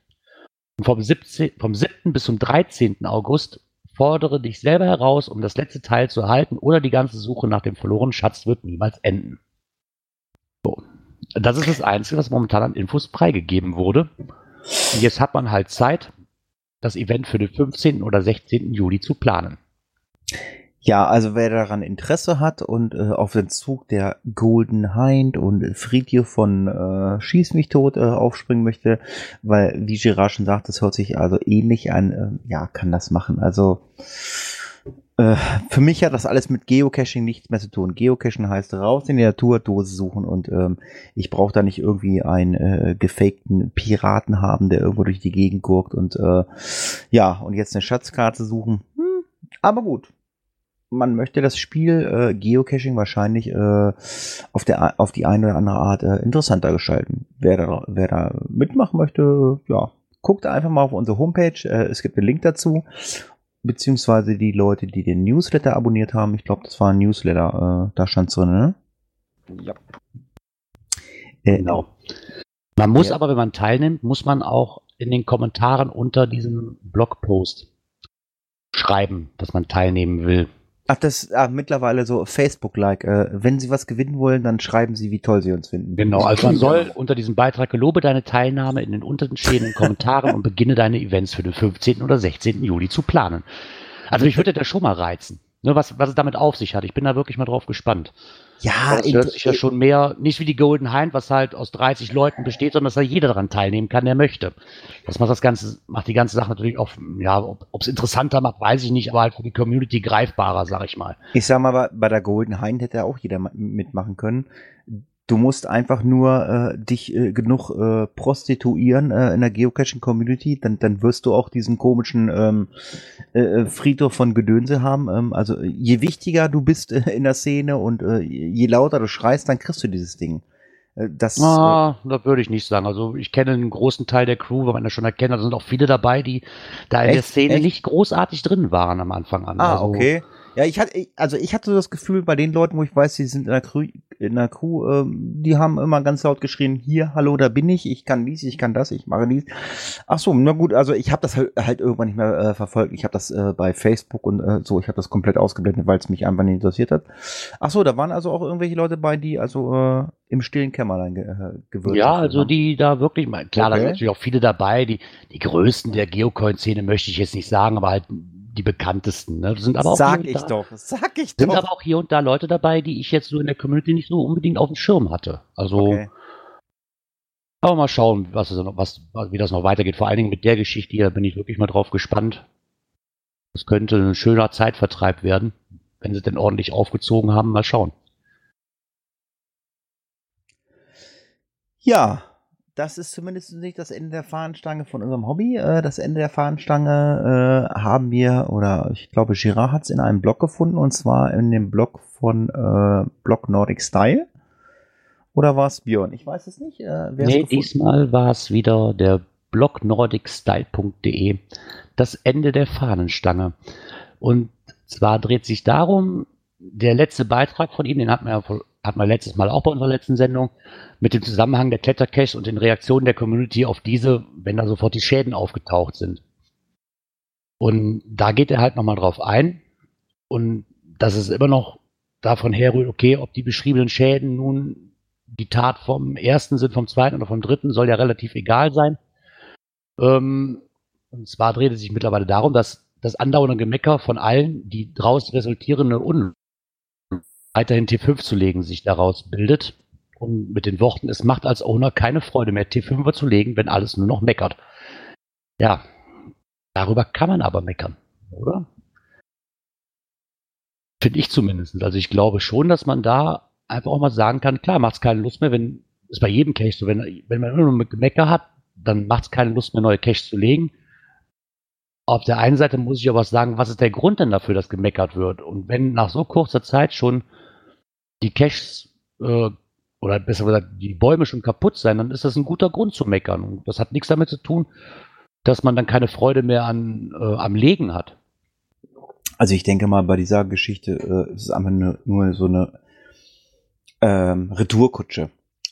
Und vom siebzehnten vom siebten bis zum dreizehnten August fordere dich selber heraus, um das letzte Teil zu erhalten, oder die ganze Suche nach dem verlorenen Schatz wird niemals enden. So. Das ist das Einzige, was momentan an Infos freigegeben wurde. Und jetzt hat man halt Zeit, das Event für den fünfzehnten oder sechzehnten Juli zu planen. Ja, also wer daran Interesse hat und äh, auf den Zug der Golden Hind und Friedje von äh, Schieß mich tot äh, aufspringen möchte, weil, wie Gerard schon sagt, das hört sich also ähnlich an, äh, ja, kann das machen. Also äh, für mich hat das alles mit Geocaching nichts mehr zu tun. Geocachen heißt raus in die Natur, Dose suchen, und ähm, ich brauche da nicht irgendwie einen äh, gefakten Piraten haben, der irgendwo durch die Gegend gurkt und äh, ja, und jetzt eine Schatzkarte suchen. Hm, aber gut. Man möchte das Spiel äh, Geocaching wahrscheinlich äh, auf, der, auf die eine oder andere Art äh, interessanter gestalten. Wer da, wer da mitmachen möchte, ja, guckt einfach mal auf unsere Homepage. Äh, es gibt einen Link dazu, beziehungsweise die Leute, die den Newsletter abonniert haben. Ich glaube, das war ein Newsletter. Äh, da stand es drin, ne? Ja. Äh, genau. Man muss ja. aber, wenn man teilnimmt, muss man auch in den Kommentaren unter diesem Blogpost schreiben, dass man teilnehmen will. Ach, das ah, mittlerweile so Facebook-like. Äh, wenn Sie was gewinnen wollen, dann schreiben Sie, wie toll Sie uns finden. Genau, also man soll unter diesem Beitrag: gelobe deine Teilnahme in den unterstehenden Kommentaren und beginne deine Events für den fünfzehnten oder sechzehnten Juli zu planen. Also mich würde das schon mal reizen, ne, was, was es damit auf sich hat. Ich bin da wirklich mal drauf gespannt. Ja, das hört sich ja schon mehr, nicht wie die Golden Hind, was halt aus dreißig Leuten besteht, sondern dass da jeder daran teilnehmen kann, der möchte. Das macht das Ganze, macht die ganze Sache natürlich auch, ja, ob es interessanter macht, weiß ich nicht, aber halt für die Community greifbarer, sag ich mal. Ich sag mal, bei der Golden Hind hätte auch jeder mitmachen können. Du musst einfach nur äh, dich äh, genug äh, prostituieren äh, in der Geocaching-Community, dann, dann wirst du auch diesen komischen ähm, äh, Friedhof von Gedönse haben. Ähm, also je wichtiger du bist äh, in der Szene und äh, je lauter du schreist, dann kriegst du dieses Ding. Äh, das ah, äh, das würde ich nicht sagen. Also ich kenne einen großen Teil der Crew, weil man das schon erkennt. Da sind auch viele dabei, die da in echt? der Szene echt? nicht großartig drin waren am Anfang an. Ah, also, okay. Ja, ich hatte, also ich hatte das Gefühl, bei den Leuten, wo ich weiß, die sind in der Crew, in der Crew äh, die haben immer ganz laut geschrien, hier, hallo, da bin ich, ich kann dies, ich kann das, ich mache dies. Ach so, na gut, also ich habe das halt, halt irgendwann nicht mehr äh, verfolgt. Ich habe das äh, bei Facebook und äh, so, ich habe das komplett ausgeblendet, weil es mich einfach nicht interessiert hat. Ach so, da waren also auch irgendwelche Leute bei, die also äh, im stillen Kämmerlein ge- äh, gewürzt haben. Ja, also die da wirklich, mal, klar, okay. Da sind natürlich auch viele dabei, die, die Größten der Geocoin-Szene möchte ich jetzt nicht sagen, aber halt die bekanntesten, ne? Sind aber auch sag ich da, doch, sag ich sind doch. Sind aber auch hier und da Leute dabei, die ich jetzt so in der Community nicht so unbedingt auf dem Schirm hatte. Also, okay. Aber mal schauen, was, was, wie das noch weitergeht. Vor allen Dingen mit der Geschichte hier bin ich wirklich mal drauf gespannt. Das könnte ein schöner Zeitvertreib werden, wenn sie denn ordentlich aufgezogen haben. Mal schauen. Ja, das ist zumindest nicht das Ende der Fahnenstange von unserem Hobby. Das Ende der Fahnenstange äh, haben wir, oder ich glaube, Gerard hat es in einem Blog gefunden, und zwar in dem Blog von äh, Blog Nordic Style. Oder war es Björn? Ich weiß es nicht. Äh, nee, diesmal war es wieder der Blog nordicstyle punkt de. Das Ende der Fahnenstange. Und zwar dreht sich darum, der letzte Beitrag von ihm, den hatten wir ja vor hat man letztes Mal auch bei unserer letzten Sendung, mit dem Zusammenhang der Klettercaches und den Reaktionen der Community auf diese, wenn da sofort die Schäden aufgetaucht sind. Und da geht er halt nochmal drauf ein, und das ist immer noch davon herrührt, okay, ob die beschriebenen Schäden nun die Tat vom ersten sind, vom zweiten oder vom dritten, soll ja relativ egal sein. Ähm, und zwar dreht es sich mittlerweile darum, dass das andauernde Gemecker von allen, die daraus resultierende Unlust weiterhin T fünf zu legen, sich daraus bildet. Und mit den Worten, es macht als Owner keine Freude mehr, T fünfer zu legen, wenn alles nur noch meckert. Ja, darüber kann man aber meckern, oder? Finde ich zumindest. Also ich glaube schon, dass man da einfach auch mal sagen kann, klar, macht es keine Lust mehr, wenn, ist bei jedem Cache so, wenn, wenn man immer nur Gemecker hat, dann macht es keine Lust mehr, neue Caches zu legen. Auf der einen Seite muss ich aber sagen, was ist der Grund denn dafür, dass gemeckert wird? Und wenn nach so kurzer Zeit schon die Caches äh, oder besser gesagt die Bäume schon kaputt sein, dann ist das ein guter Grund zu meckern. Und das hat nichts damit zu tun, dass man dann keine Freude mehr an, äh, am Legen hat. Also ich denke mal, bei dieser Geschichte äh, ist es einfach nur, nur so eine ähm, Retourkutsche,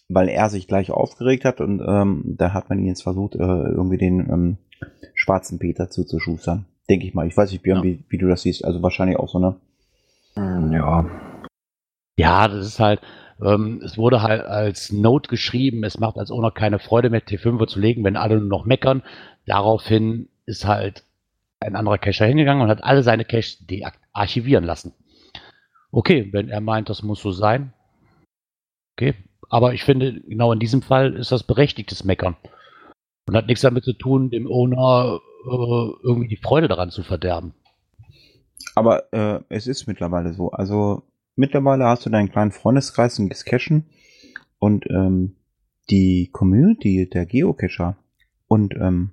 weil er sich gleich aufgeregt hat, und ähm, da hat man ihn jetzt versucht, äh, irgendwie den ähm, schwarzen Peter zuzuschustern. Denke ich mal. Ich weiß nicht, Björn, ja. wie, wie du das siehst. Also wahrscheinlich auch so eine... Ja. Ja, das ist halt... Ähm, es wurde halt als Note geschrieben, es macht als Owner keine Freude mehr, T fünfer zu legen, wenn alle nur noch meckern. Daraufhin ist halt ein anderer Cacher hingegangen und hat alle seine Caches dearchivieren lassen. Okay, wenn er meint, das muss so sein. Okay. Aber ich finde, genau in diesem Fall ist das berechtigtes Meckern. Und hat nichts damit zu tun, dem Owner äh, irgendwie die Freude daran zu verderben. Aber äh, es ist mittlerweile so. Also mittlerweile hast du deinen kleinen Freundeskreis und Geocachen. Und ähm, die Community der Geocacher und ähm,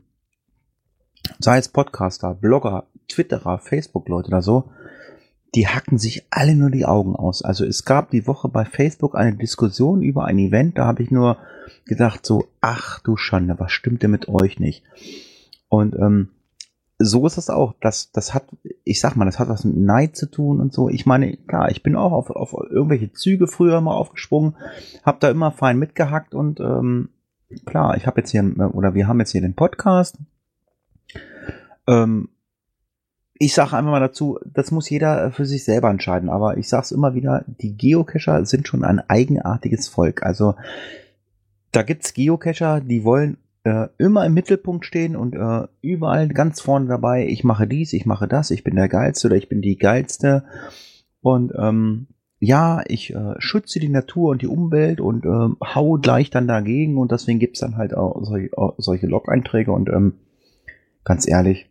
sei es Podcaster, Blogger, Twitterer, Facebook-Leute oder so, die hacken sich alle nur die Augen aus. Also es gab die Woche bei Facebook eine Diskussion über ein Event, da habe ich nur gedacht so, ach du Schande, was stimmt denn mit euch nicht? Und ähm, so ist das auch. Das, das hat, ich sag mal, das hat was mit Neid zu tun und so. Ich meine, klar, ich bin auch auf, auf irgendwelche Züge früher mal aufgesprungen, habe da immer fein mitgehackt, und ähm, klar, ich habe jetzt hier, oder wir haben jetzt hier den Podcast, ähm, ich sage einfach mal dazu, das muss jeder für sich selber entscheiden, aber ich sage es immer wieder, die Geocacher sind schon ein eigenartiges Volk. Also da gibt es Geocacher, die wollen äh, immer im Mittelpunkt stehen und äh, überall ganz vorne dabei, ich mache dies, ich mache das, ich bin der Geilste oder ich bin die Geilste, und ähm, ja, ich äh, schütze die Natur und die Umwelt und äh, hau gleich dann dagegen, und deswegen gibt es dann halt auch solche, auch solche Log-Einträge, und ähm, ganz ehrlich,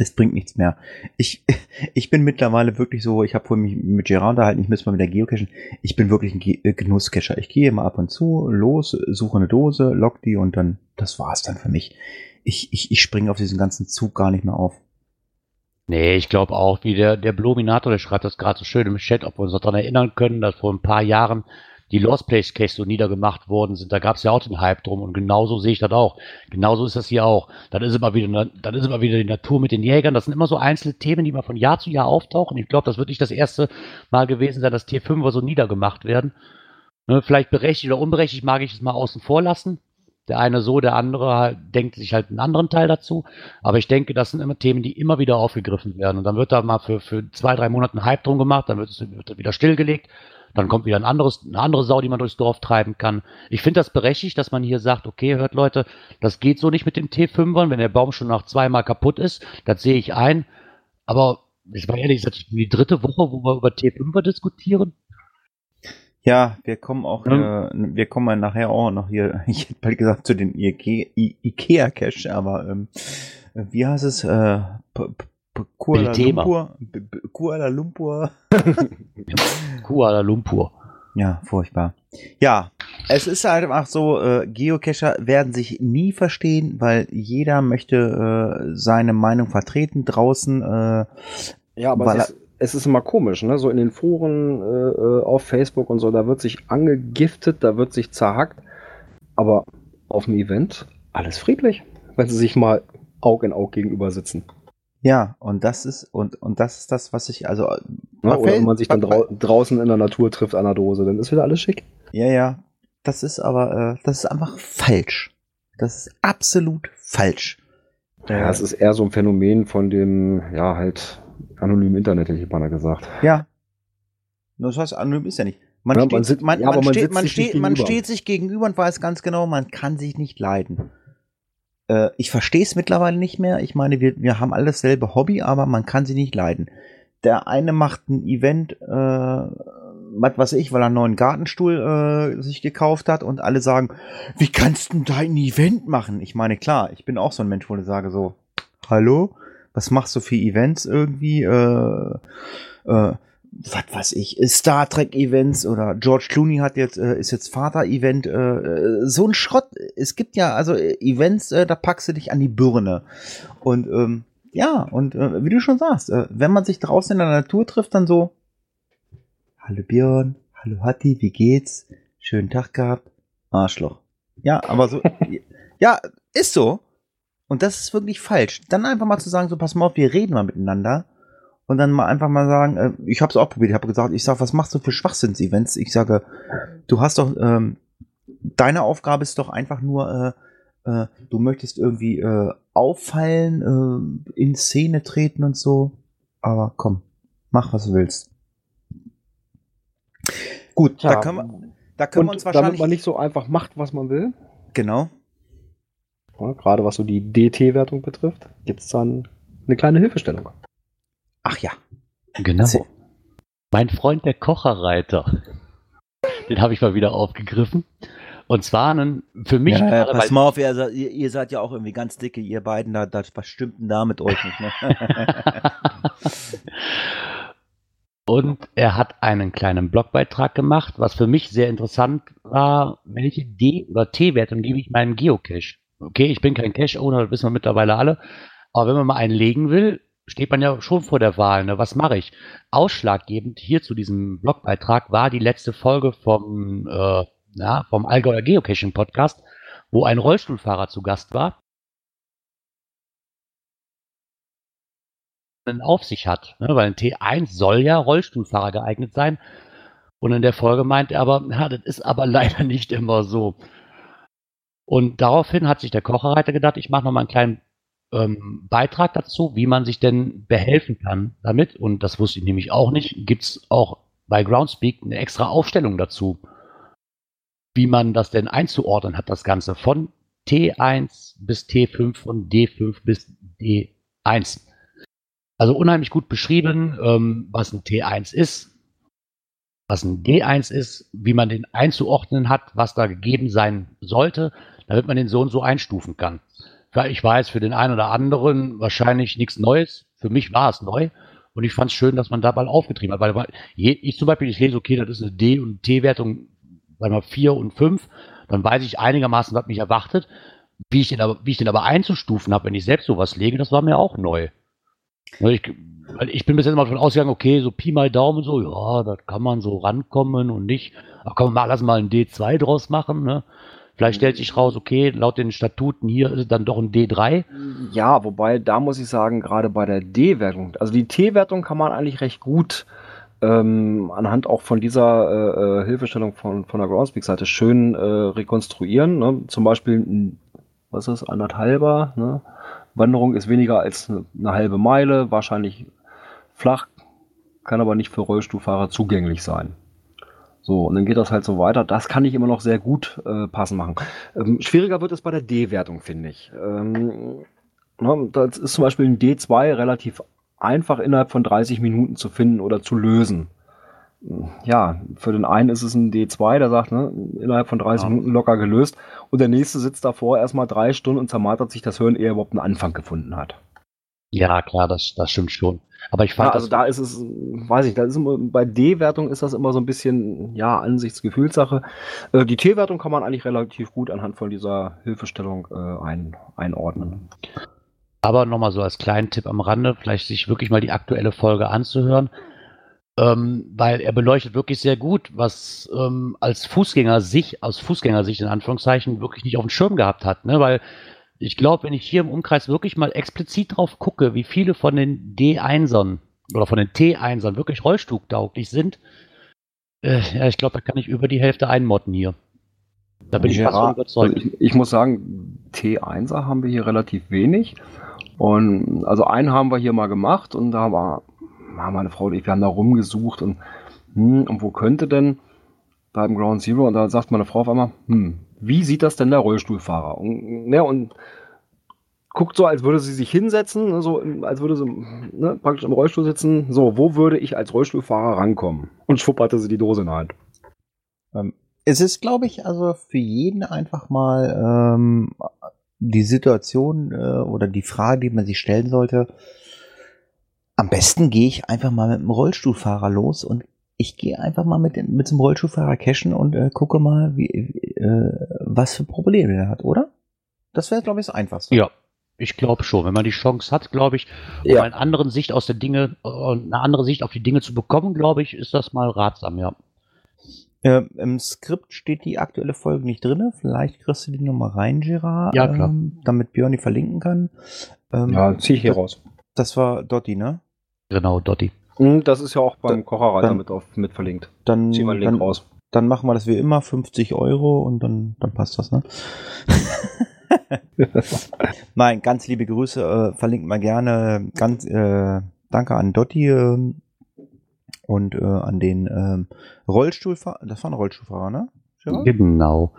es bringt nichts mehr. Ich, ich bin mittlerweile wirklich so, ich habe vorhin mich mit Gerard unterhalten, ich müsste mal wieder geocachen. Ich bin wirklich ein Ge- Genusscacher. Ich gehe mal ab und zu los, suche eine Dose, lock die, und dann, das war's dann für mich. Ich, ich, ich springe auf diesen ganzen Zug gar nicht mehr auf. Nee, ich glaube auch, wie der, der Bluminator, der schreibt das gerade so schön im Chat, ob wir uns daran erinnern können, dass vor ein paar Jahren die Lost Place Caches so niedergemacht worden sind, da gab es ja auch den Hype drum, und genauso sehe ich das auch. Genauso ist das hier auch. Dann ist immer wieder, dann ist immer wieder die Natur mit den Jägern. Das sind immer so einzelne Themen, die mal von Jahr zu Jahr auftauchen. Ich glaube, das wird nicht das erste Mal gewesen sein, dass T fünfer so niedergemacht werden. Ne, vielleicht berechtigt oder unberechtigt, mag ich es mal außen vor lassen. Der eine so, der andere halt, denkt sich halt einen anderen Teil dazu. Aber ich denke, das sind immer Themen, die immer wieder aufgegriffen werden. Und dann wird da mal für, für zwei, drei Monate ein Hype drum gemacht, dann wird es wird wieder stillgelegt. Dann kommt wieder ein anderes, eine andere Sau, die man durchs Dorf treiben kann. Ich finde das berechtigt, dass man hier sagt, okay, hört Leute, das geht so nicht mit dem T fünfern, wenn der Baum schon nach zweimal kaputt ist, das sehe ich ein. Aber ich war ehrlich gesagt, die dritte Woche, wo wir über T fünfer diskutieren. Ja, wir kommen auch, ja. Äh, wir kommen ja nachher auch noch hier, ich hätte bald gesagt, zu den I K E A-Cache, aber ähm, wie heißt es? Äh, Kuala Lumpur. Kuala Lumpur. Kuala Lumpur. Ja, furchtbar. Ja, es ist halt einfach so, äh, Geocacher werden sich nie verstehen, weil jeder möchte äh, seine Meinung vertreten draußen. Äh, ja, aber es ist, es ist immer komisch, ne? So in den Foren, äh, auf Facebook und so, da wird sich angegiftet, da wird sich zerhackt, aber auf dem Event alles friedlich, wenn sie sich mal Aug in Aug gegenüber sitzen. Ja, und das ist, und, und das ist das, was ich, also. Ja, oder wenn man sich dann drau- draußen in der Natur trifft an der Dose, dann ist wieder alles schick. Ja, ja. Das ist aber, äh, das ist einfach falsch. Das ist absolut falsch. Ja, es ist eher so ein Phänomen von dem, ja, halt, anonymen Internet, hätte ich mal gesagt. Ja. Das heißt, anonym ist ja nicht. Man ja, steht, man sit- man, ja, man man steht, man steht, man steht sich gegenüber und weiß ganz genau, man kann sich nicht leiden. Ich verstehe es mittlerweile nicht mehr. Ich meine, wir, wir haben alle dasselbe Hobby, aber man kann sie nicht leiden. Der eine macht ein Event, äh, was weiß ich, weil er einen neuen Gartenstuhl äh, sich gekauft hat und alle sagen, wie kannst du da ein Event machen? Ich meine, klar, ich bin auch so ein Mensch, wo ich sage so, hallo, was machst du für Events irgendwie? Äh, äh, was weiß ich, Star Trek Events oder George Clooney hat jetzt äh, ist jetzt Vater Event, äh, so ein Schrott. Es gibt ja also Events, äh, da packst du dich an die Birne und ähm, ja und äh, wie du schon sagst, äh, wenn man sich draußen in der Natur trifft, dann so hallo Björn, hallo Hatti, wie geht's? Schönen Tag gehabt, Arschloch. Ja, aber so ja, ist so und das ist wirklich falsch. Dann einfach mal zu sagen so, pass mal auf, wir reden mal miteinander. Und dann mal einfach mal sagen, ich habe es auch probiert, ich habe gesagt, ich sage, was machst du für Schwachsinns-Events? Ich sage, du hast doch, ähm, deine Aufgabe ist doch einfach nur, äh, äh, du möchtest irgendwie äh, auffallen, äh, in Szene treten und so. Aber komm, mach, was du willst. Gut, ja, da können wir, da können wir uns wahrscheinlich... Damit man nicht so einfach macht, was man will. Genau. Ja, gerade was so die D T-Wertung betrifft, gibt es dann eine kleine Hilfestellung. Ach ja. Genau. Sie- mein Freund, der Kocherreiter, den habe ich mal wieder aufgegriffen. Und zwar einen, für mich... Ja, gerade, pass mal auf, ihr, ihr seid ja auch irgendwie ganz dicke, ihr beiden, da, da, was stimmt denn da mit euch nicht? Ne? Und er hat einen kleinen Blogbeitrag gemacht, was für mich sehr interessant war, welche D- oder T-Wertung gebe ich meinem Geocache. Okay, ich bin kein Cache-Owner, das wissen wir mittlerweile alle. Aber wenn man mal einen legen will, steht man ja schon vor der Wahl, ne? Was mache ich? Ausschlaggebend hier zu diesem Blogbeitrag war die letzte Folge vom, äh, na, vom Allgäuer Geocaching Podcast, wo ein Rollstuhlfahrer zu Gast war, auf sich hat, ne? Weil ein T eins soll ja Rollstuhlfahrer geeignet sein und in der Folge meint er aber, na, das ist aber leider nicht immer so. Und daraufhin hat sich der Kocherreiter gedacht, ich mache nochmal einen kleinen Ähm, Beitrag dazu, wie man sich denn behelfen kann damit, und das wusste ich nämlich auch nicht, gibt es auch bei Groundspeak eine extra Aufstellung dazu, wie man das denn einzuordnen hat, das Ganze von T eins bis T fünf und D fünf bis D eins. Also unheimlich gut beschrieben, ähm, was ein T eins ist, was ein D eins ist, wie man den einzuordnen hat, was da gegeben sein sollte, damit man den so und so einstufen kann. Ich weiß, für den einen oder anderen wahrscheinlich nichts Neues. Für mich war es neu. Und ich fand es schön, dass man da mal aufgetrieben hat. Weil ich zum Beispiel, ich lese, okay, das ist eine D- und T-Wertung, sagen wir mal vier und fünf. Dann weiß ich einigermaßen, was mich erwartet. Wie ich den aber, wie ich den aber einzustufen habe, wenn ich selbst sowas lege, das war mir auch neu. Ich, ich bin bis jetzt mal davon ausgegangen, okay, so Pi mal Daumen, so, ja, da kann man so rankommen und nicht. Ach komm, mal, lass mal ein D zwei draus machen, ne? Vielleicht stellt sich raus, okay, laut den Statuten hier ist es dann doch ein D drei. Ja, wobei, da muss ich sagen, gerade bei der D-Wertung, also die T-Wertung kann man eigentlich recht gut ähm, anhand auch von dieser äh, Hilfestellung von, von der Groundspeak-Seite schön äh, rekonstruieren. Ne? Zum Beispiel, was ist, anderthalber, ne? Wanderung ist weniger als eine, eine halbe Meile, wahrscheinlich flach, kann aber nicht für Rollstuhlfahrer zugänglich sein. So, und dann geht das halt so weiter. Das kann ich immer noch sehr gut äh, passend machen. Ähm, schwieriger wird es bei der D-Wertung, finde ich. Ähm, ne, das ist zum Beispiel ein D zwei relativ einfach innerhalb von dreißig Minuten zu finden oder zu lösen. ja, für den einen ist es ein D zwei, der sagt, ne, innerhalb von dreißig ja. Minuten locker gelöst. Und der nächste sitzt davor erstmal drei Stunden und zermartert sich das Hören, ehe er überhaupt einen Anfang gefunden hat. Ja, klar, das, das stimmt schon. Aber ich fand ja, also das da ist es, weiß ich, da ist immer, bei D-Wertung ist das immer so ein bisschen, ja, Ansichtsgefühlssache. Äh, die T-Wertung kann man eigentlich relativ gut anhand von dieser Hilfestellung äh, ein, einordnen. Aber nochmal so als kleinen Tipp am Rande, vielleicht sich wirklich mal die aktuelle Folge anzuhören, ähm, weil er beleuchtet wirklich sehr gut, was ähm, als Fußgänger sich, aus Fußgängersicht in Anführungszeichen, wirklich nicht auf dem Schirm gehabt hat, ne, weil ich glaube, wenn ich hier im Umkreis wirklich mal explizit drauf gucke, wie viele von den D eins ern oder von den T eins ern wirklich rollstuhltauglich sind, äh, ja, ich glaube, da kann ich über die Hälfte einmotten hier. Da bin ich fast überzeugt. Also ich, ich muss sagen, T eins er haben wir hier relativ wenig. Und also einen haben wir hier mal gemacht und da war, war meine Frau und ich, wir haben da rumgesucht und, hm, und wo könnte denn da im Ground Zero, und da sagt meine Frau auf einmal, hm, wie sieht das denn der Rollstuhlfahrer? Und, ja, und guckt so, als würde sie sich hinsetzen, so, als würde sie ne, praktisch im Rollstuhl sitzen. So, wo würde ich als Rollstuhlfahrer rankommen? Und schwupp hatte sie die Dose in der Hand. Es ist, glaube ich, also für jeden einfach mal ähm, die Situation äh, oder die Frage, die man sich stellen sollte. Am besten gehe ich einfach mal mit dem Rollstuhlfahrer los und ich gehe einfach mal mit dem, mit dem Rollstuhlfahrer cashen und äh, gucke mal, wie, äh, was für Probleme er hat, oder? Das wäre, glaube ich, das Einfachste. Ja, ich glaube schon. Wenn man die Chance hat, glaube ich, ja. um eine andere Sicht aus der Dinge, eine andere Sicht auf die Dinge zu bekommen, glaube ich, ist das mal ratsam, ja. Ähm, im Skript steht die aktuelle Folge nicht drin. Vielleicht kriegst du die nochmal rein, Gerard. Ja, klar. Ähm, damit Björn die verlinken kann. Ähm, ja, zieh ich hier das, raus. Das war Dotti, ne? Genau, Dotti. Das ist ja auch beim Kocherreiter mit, mit verlinkt. Dann, ziehen wir den Link dann, raus. Dann machen wir das wie immer, fünfzig Euro und dann, dann passt das, ne? Nein, ganz liebe Grüße, äh, verlinkt mal gerne. Ganz äh, danke an Dotti äh, und äh, an den äh, Rollstuhlfahrer. Das war ein Rollstuhlfahrer, ne? Ja? Genau.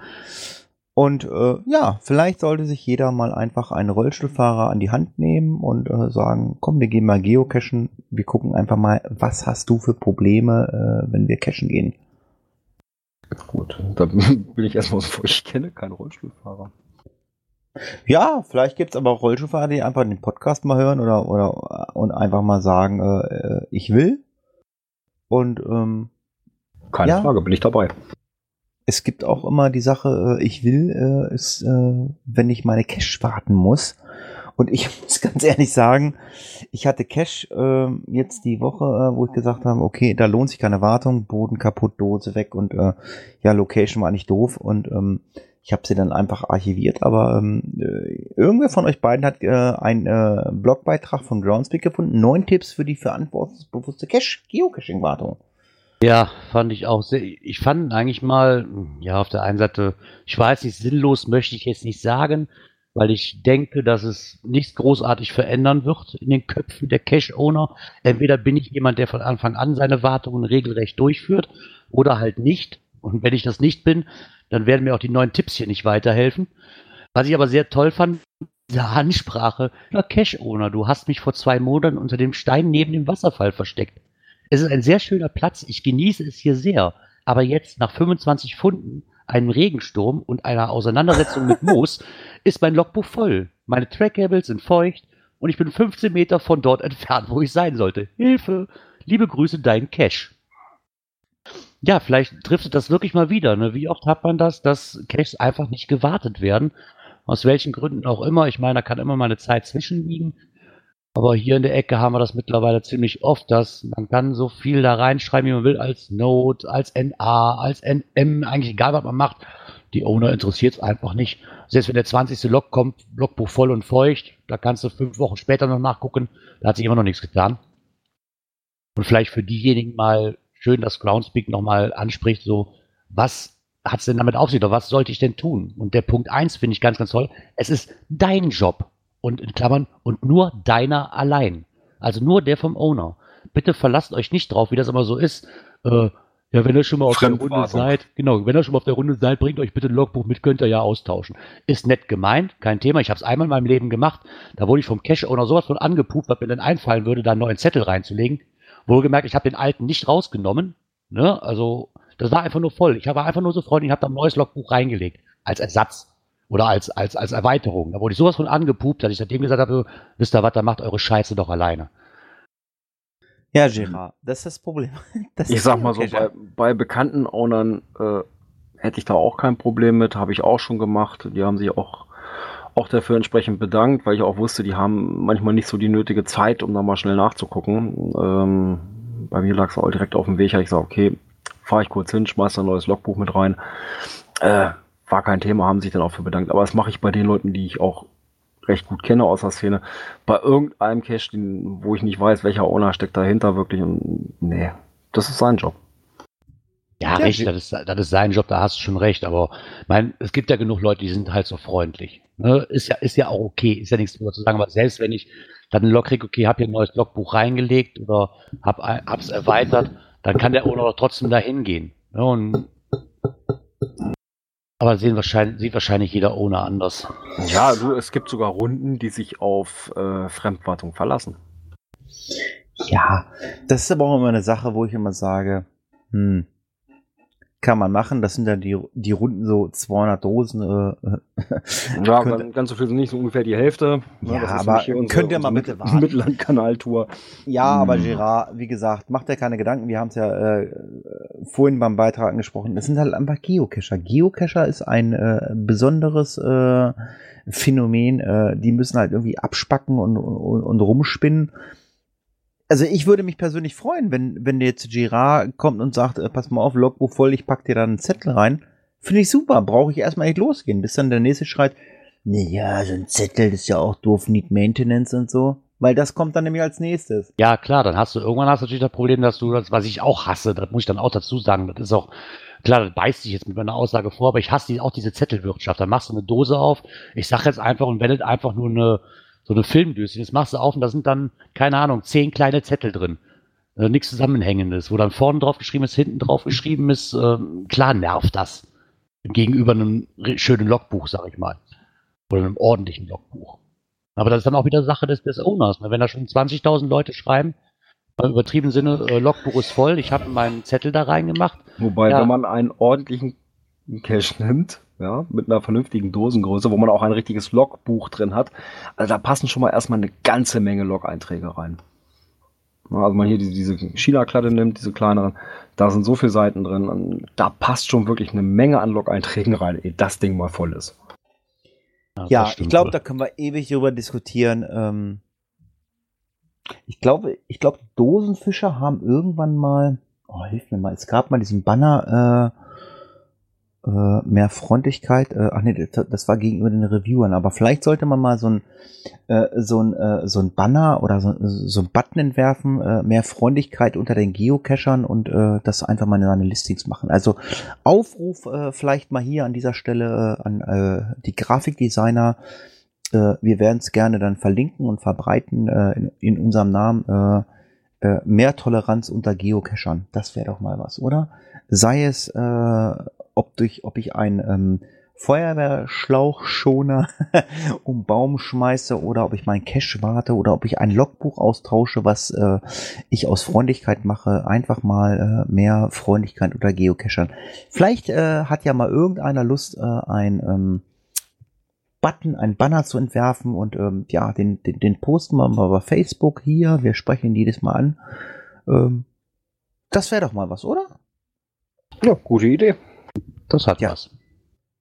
Und äh, ja, vielleicht sollte sich jeder mal einfach einen Rollstuhlfahrer an die Hand nehmen und äh, sagen, komm, wir gehen mal geocachen. Wir gucken einfach mal, was hast du für Probleme, äh, wenn wir cachen gehen. Gut, da bin ich erstmal so vor, ich kenne keinen Rollstuhlfahrer. Ja, vielleicht gibt es aber auch Rollstuhlfahrer, die einfach den Podcast mal hören oder, oder und einfach mal sagen, äh, ich will. Und ähm, keine ja. Frage, bin ich dabei. Es gibt auch immer die Sache, ich will, ist, wenn ich meine Cache warten muss. Und ich muss ganz ehrlich sagen, ich hatte Cache jetzt die Woche, wo ich gesagt habe, okay, da lohnt sich keine Wartung, Boden kaputt, Dose weg und ja, Location war nicht doof und ich habe sie dann einfach archiviert. Aber irgendwer von euch beiden hat einen Blogbeitrag von Groundspeak gefunden, neun Tipps für die verantwortungsbewusste Cache, Geocaching-Wartung. Ja, fand ich auch sehr, ich fand eigentlich mal, ja, auf der einen Seite, ich weiß nicht, sinnlos möchte ich jetzt nicht sagen, weil ich denke, dass es nichts großartig verändern wird in den Köpfen der Cache-Owner. Entweder bin ich jemand, der von Anfang an seine Wartungen regelrecht durchführt oder halt nicht. Und wenn ich das nicht bin, dann werden mir auch die neuen Tipps hier nicht weiterhelfen. Was ich aber sehr toll fand, diese Ansprache, ja, Cache-Owner, du hast mich vor zwei Monaten unter dem Stein neben dem Wasserfall versteckt. Es ist ein sehr schöner Platz, ich genieße es hier sehr, aber jetzt nach fünfundzwanzig Pfunden, einem Regensturm und einer Auseinandersetzung mit Moos ist mein Logbuch voll. Meine Trackables sind feucht und ich bin fünfzehn Meter von dort entfernt, wo ich sein sollte. Hilfe! Liebe Grüße, dein Cache. Ja, vielleicht trifft das wirklich mal wieder. Ne? Wie oft hat man das, dass Caches einfach nicht gewartet werden? Aus welchen Gründen auch immer. Ich meine, da kann immer mal eine Zeit zwischenliegen. Aber hier in der Ecke haben wir das mittlerweile ziemlich oft, dass man kann so viel da reinschreiben, wie man will, als Note, als N A, als N M, eigentlich egal, was man macht. Die Owner interessiert es einfach nicht. Selbst wenn der zwanzigste Log kommt, Logbuch voll und feucht, da kannst du fünf Wochen später noch nachgucken, da hat sich immer noch nichts getan. Und vielleicht für diejenigen mal schön, dass Groundspeak nochmal anspricht, so, was hat es denn damit auf sich oder was sollte ich denn tun? Und der Punkt eins finde ich ganz, ganz toll, es ist dein Job. Und in Klammern, und nur deiner allein. Also nur der vom Owner. Bitte verlasst euch nicht drauf, wie das immer so ist. Äh, ja, wenn ihr schon mal auf der Runde seid, genau, wenn ihr schon mal auf der Runde seid, bringt euch bitte ein Logbuch mit, könnt ihr ja austauschen. Ist nett gemeint, kein Thema. Ich habe es einmal in meinem Leben gemacht. Da wurde ich vom Cache-Owner sowas von angepupt, was mir dann einfallen würde, da einen neuen Zettel reinzulegen. Wohlgemerkt, ich habe den alten nicht rausgenommen, Ne? Also das war einfach nur voll. Ich war einfach nur so freundlich, ich habe da ein neues Logbuch reingelegt als Ersatz oder als, als, als Erweiterung. Da wurde ich sowas von angepupt, dass ich seitdem gesagt habe, wisst ihr was, dann macht eure Scheiße doch alleine. Ja, Gerard, das ist das Problem. Das ich sag mal so, bei, bei bekannten Ownern äh, hätte ich da auch kein Problem mit, habe ich auch schon gemacht. Die haben sich auch, auch dafür entsprechend bedankt, weil ich auch wusste, die haben manchmal nicht so die nötige Zeit, um da mal schnell nachzugucken. Ähm, bei mir lag es auch direkt auf dem Weg, habe ich gesagt, okay, fahre ich kurz hin, schmeiß da ein neues Logbuch mit rein. Äh, war kein Thema, haben sich dann auch für bedankt. Aber das mache ich bei den Leuten, die ich auch recht gut kenne aus der Szene. Bei irgendeinem Cache, wo ich nicht weiß, welcher Owner steckt dahinter wirklich. Und nee, das ist sein Job. Ja, ja richtig, das ist, das ist sein Job, da hast du schon recht. Aber mein, es gibt ja genug Leute, die sind halt so freundlich. Ne? Ist, ja, ist ja auch okay, ist ja nichts drüber zu sagen. Aber selbst wenn ich dann einen Log kriege, okay, habe hier ein neues Logbuch reingelegt oder habe es erweitert, dann kann der Owner trotzdem dahin gehen. Ne? Und aber sehen wahrscheinlich, sieht wahrscheinlich jeder Owner anders. Ja, also es gibt sogar Runden, die sich auf äh, Fremdwartung verlassen. Ja, das ist aber auch immer eine Sache, wo ich immer sage, hm, kann man machen, das sind ja die, die Runden so zweihundert Dosen. Äh, ja, könnte, ganz so viel sind nicht, so ungefähr die Hälfte. Ja, ja, das ist aber unsere, könnt ihr mal bitte warten. Mittellandkanaltour. Ja, hm. aber Gerard, wie gesagt, macht ja keine Gedanken. Wir haben es ja äh, vorhin beim Beitrag angesprochen. Es sind halt einfach Geocacher. Geocacher ist ein äh, besonderes äh, Phänomen. Äh, die müssen halt irgendwie abspacken und, und, und rumspinnen. Also ich würde mich persönlich freuen, wenn, wenn jetzt Gerard kommt und sagt, äh, pass mal auf, Logbuch voll, ich pack dir da einen Zettel rein. Finde ich super, brauche ich erstmal nicht losgehen, bis dann der nächste schreit, naja, so ein Zettel ist ja auch doof, Need Maintenance und so. Weil das kommt dann nämlich als nächstes. Ja klar, dann hast du, irgendwann hast du natürlich das Problem, dass du, das, was ich auch hasse, das muss ich dann auch dazu sagen, das ist auch, klar, das beißt sich jetzt mit meiner Aussage vor, aber ich hasse die, auch diese Zettelwirtschaft. Dann machst du eine Dose auf, ich sag jetzt einfach, und wenn es einfach nur eine, so eine Filmdöschen, das machst du auf und da sind dann, keine Ahnung, zehn kleine Zettel drin. Also nichts Zusammenhängendes, wo dann vorne drauf geschrieben ist, hinten drauf geschrieben ist. Ähm, klar nervt das. Gegenüber einem schönen Logbuch, sag ich mal. Oder einem ordentlichen Logbuch. Aber das ist dann auch wieder Sache des, des Owners. Ne? Wenn da schon zwanzigtausend Leute schreiben, im übertriebenen Sinne, äh, Logbuch ist voll, ich habe meinen Zettel da reingemacht. Wobei, ja, wenn man einen ordentlichen Cache nimmt, ja, mit einer vernünftigen Dosengröße, wo man auch ein richtiges Logbuch drin hat. Also da passen schon mal erstmal eine ganze Menge Log-Einträge rein. Also man hier diese China-Klatte nimmt, diese kleineren, da sind so viele Seiten drin. Und da passt schon wirklich eine Menge an Log-Einträgen rein, ehe das Ding mal voll ist. Ja, ja, stimmt, ich glaube, da können wir ewig drüber diskutieren. Ähm, ich glaube, ich glaube, Dosenfischer haben irgendwann mal, oh, hilf mir mal, es gab mal diesen Banner, äh, Äh, mehr Freundlichkeit, äh, ach nee, das war gegenüber den Reviewern, aber vielleicht sollte man mal so ein, äh, so ein, äh, so ein Banner oder so, so ein Button entwerfen, äh, mehr Freundlichkeit unter den Geocachern und äh, das einfach mal in seine Listings machen. Also Aufruf äh, vielleicht mal hier an dieser Stelle äh, an äh, die Grafikdesigner, äh, wir werden es gerne dann verlinken und verbreiten äh, in, in unserem Namen, äh, äh, mehr Toleranz unter Geocachern, das wäre doch mal was, oder? Sei es, äh, Ob, durch, ob ich einen ähm, Feuerwehrschlauchschoner um Baum schmeiße oder ob ich meinen Cache warte oder ob ich ein Logbuch austausche, was äh, ich aus Freundlichkeit mache. Einfach mal äh, mehr Freundlichkeit unter Geocachern. Vielleicht äh, hat ja mal irgendeiner Lust, äh, ein ähm, Button, ein Banner zu entwerfen und ähm, ja, den, den, den posten wir mal bei Facebook hier. Wir sprechen ihn jedes Mal an. Ähm, das wäre doch mal was, oder? Ja, gute Idee. Das hat ja was.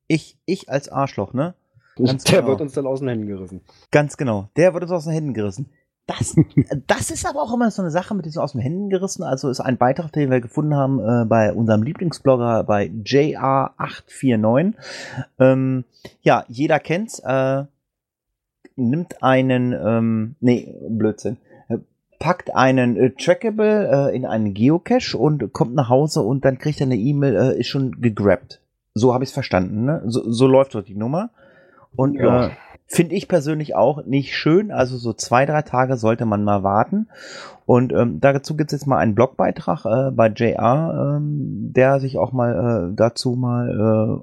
Ich, ich als Arschloch, ne? Ganz der genau. Wird uns dann aus den Händen gerissen. Ganz genau. Der wird uns aus den Händen gerissen. Das, das ist aber auch immer so eine Sache mit diesem aus den Händen gerissen. Also ist ein Beitrag, den wir gefunden haben äh, bei unserem Lieblingsblogger, bei J R acht vier neun. Ähm, ja, jeder kennt's. Äh, nimmt einen, ähm, nee, Blödsinn. Packt einen äh, Trackable äh, in einen Geocache und kommt nach Hause und dann kriegt er eine E-Mail, äh, ist schon gegrabt. So habe ich es verstanden, ne? So, so läuft dort die Nummer. Und ja. äh, finde ich persönlich auch nicht schön. Also so zwei, drei Tage sollte man mal warten. Und ähm, dazu gibt es jetzt mal einen Blogbeitrag äh, bei J R, äh, der sich auch mal äh, dazu mal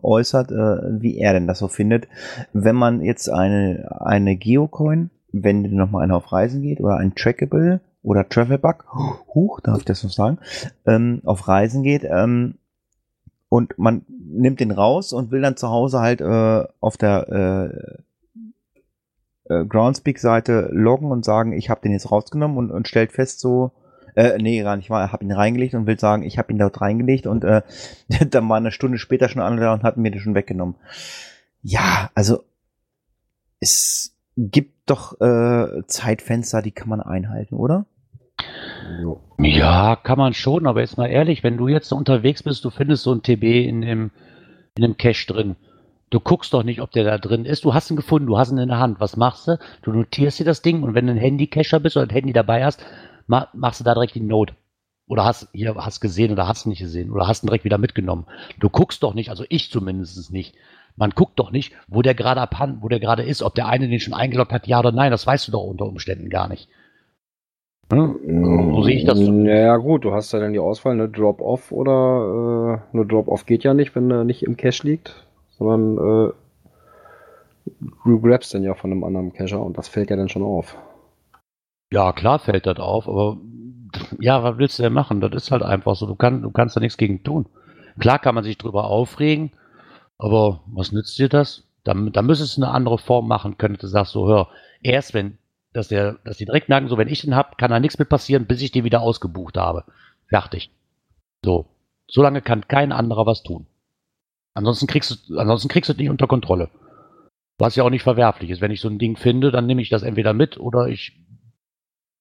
äh, äußert, äh, wie er denn das so findet. Wenn man jetzt eine, eine Geocoin, wenn noch mal einer auf Reisen geht oder ein Trackable oder Travel Bug, huch, darf ich das noch sagen, ähm, auf Reisen geht, ähm, und man nimmt den raus und will dann zu Hause halt äh, auf der äh, äh, Groundspeak-Seite loggen und sagen, ich habe den jetzt rausgenommen und, und stellt fest so, äh, nee, gar nicht mal, ich habe ihn reingelegt und will sagen, ich habe ihn dort reingelegt und äh, dann war eine Stunde später schon andere und hatten mir den schon weggenommen. Ja, also es gibt doch äh, Zeitfenster, die kann man einhalten, oder? So. Ja, kann man schon, aber jetzt mal ehrlich, wenn du jetzt unterwegs bist, du findest so ein T B in dem, in dem Cache drin. Du guckst doch nicht, ob der da drin ist. Du hast ihn gefunden, du hast ihn in der Hand. Was machst du? Du notierst dir das Ding und wenn du ein Handy-Cacher bist oder ein Handy dabei hast, ma- machst du da direkt die Note. Oder hast hier hast gesehen oder hast nicht gesehen oder hast ihn direkt wieder mitgenommen. Du guckst doch nicht, also ich zumindest nicht. Man guckt doch nicht, wo der gerade abhanden, wo der gerade ist, ob der eine den schon eingeloggt hat, ja oder nein. Das weißt du doch unter Umständen gar nicht. Hm? So sehe ich das. Ja gut, du hast ja dann die Auswahl, eine Drop-Off oder äh, eine Drop-Off geht ja nicht, wenn er nicht im Cache liegt, sondern äh, du grabst dann ja von einem anderen Cacher und das fällt ja dann schon auf. Ja klar fällt das auf, aber ja, was willst du denn machen? Das ist halt einfach so, du, kann, du kannst da nichts gegen tun. Klar kann man sich drüber aufregen, aber was nützt dir das? Da, da müsstest du eine andere Form machen können, du sagst so, hör, erst wenn Dass, der, dass die direkt merken, so wenn ich den habe, kann da nichts mit passieren, bis ich den wieder ausgebucht habe. Fertig. So. Solange kann kein anderer was tun. Ansonsten kriegst du, ansonsten kriegst du es nicht unter Kontrolle. Was ja auch nicht verwerflich ist. Wenn ich so ein Ding finde, dann nehme ich das entweder mit oder ich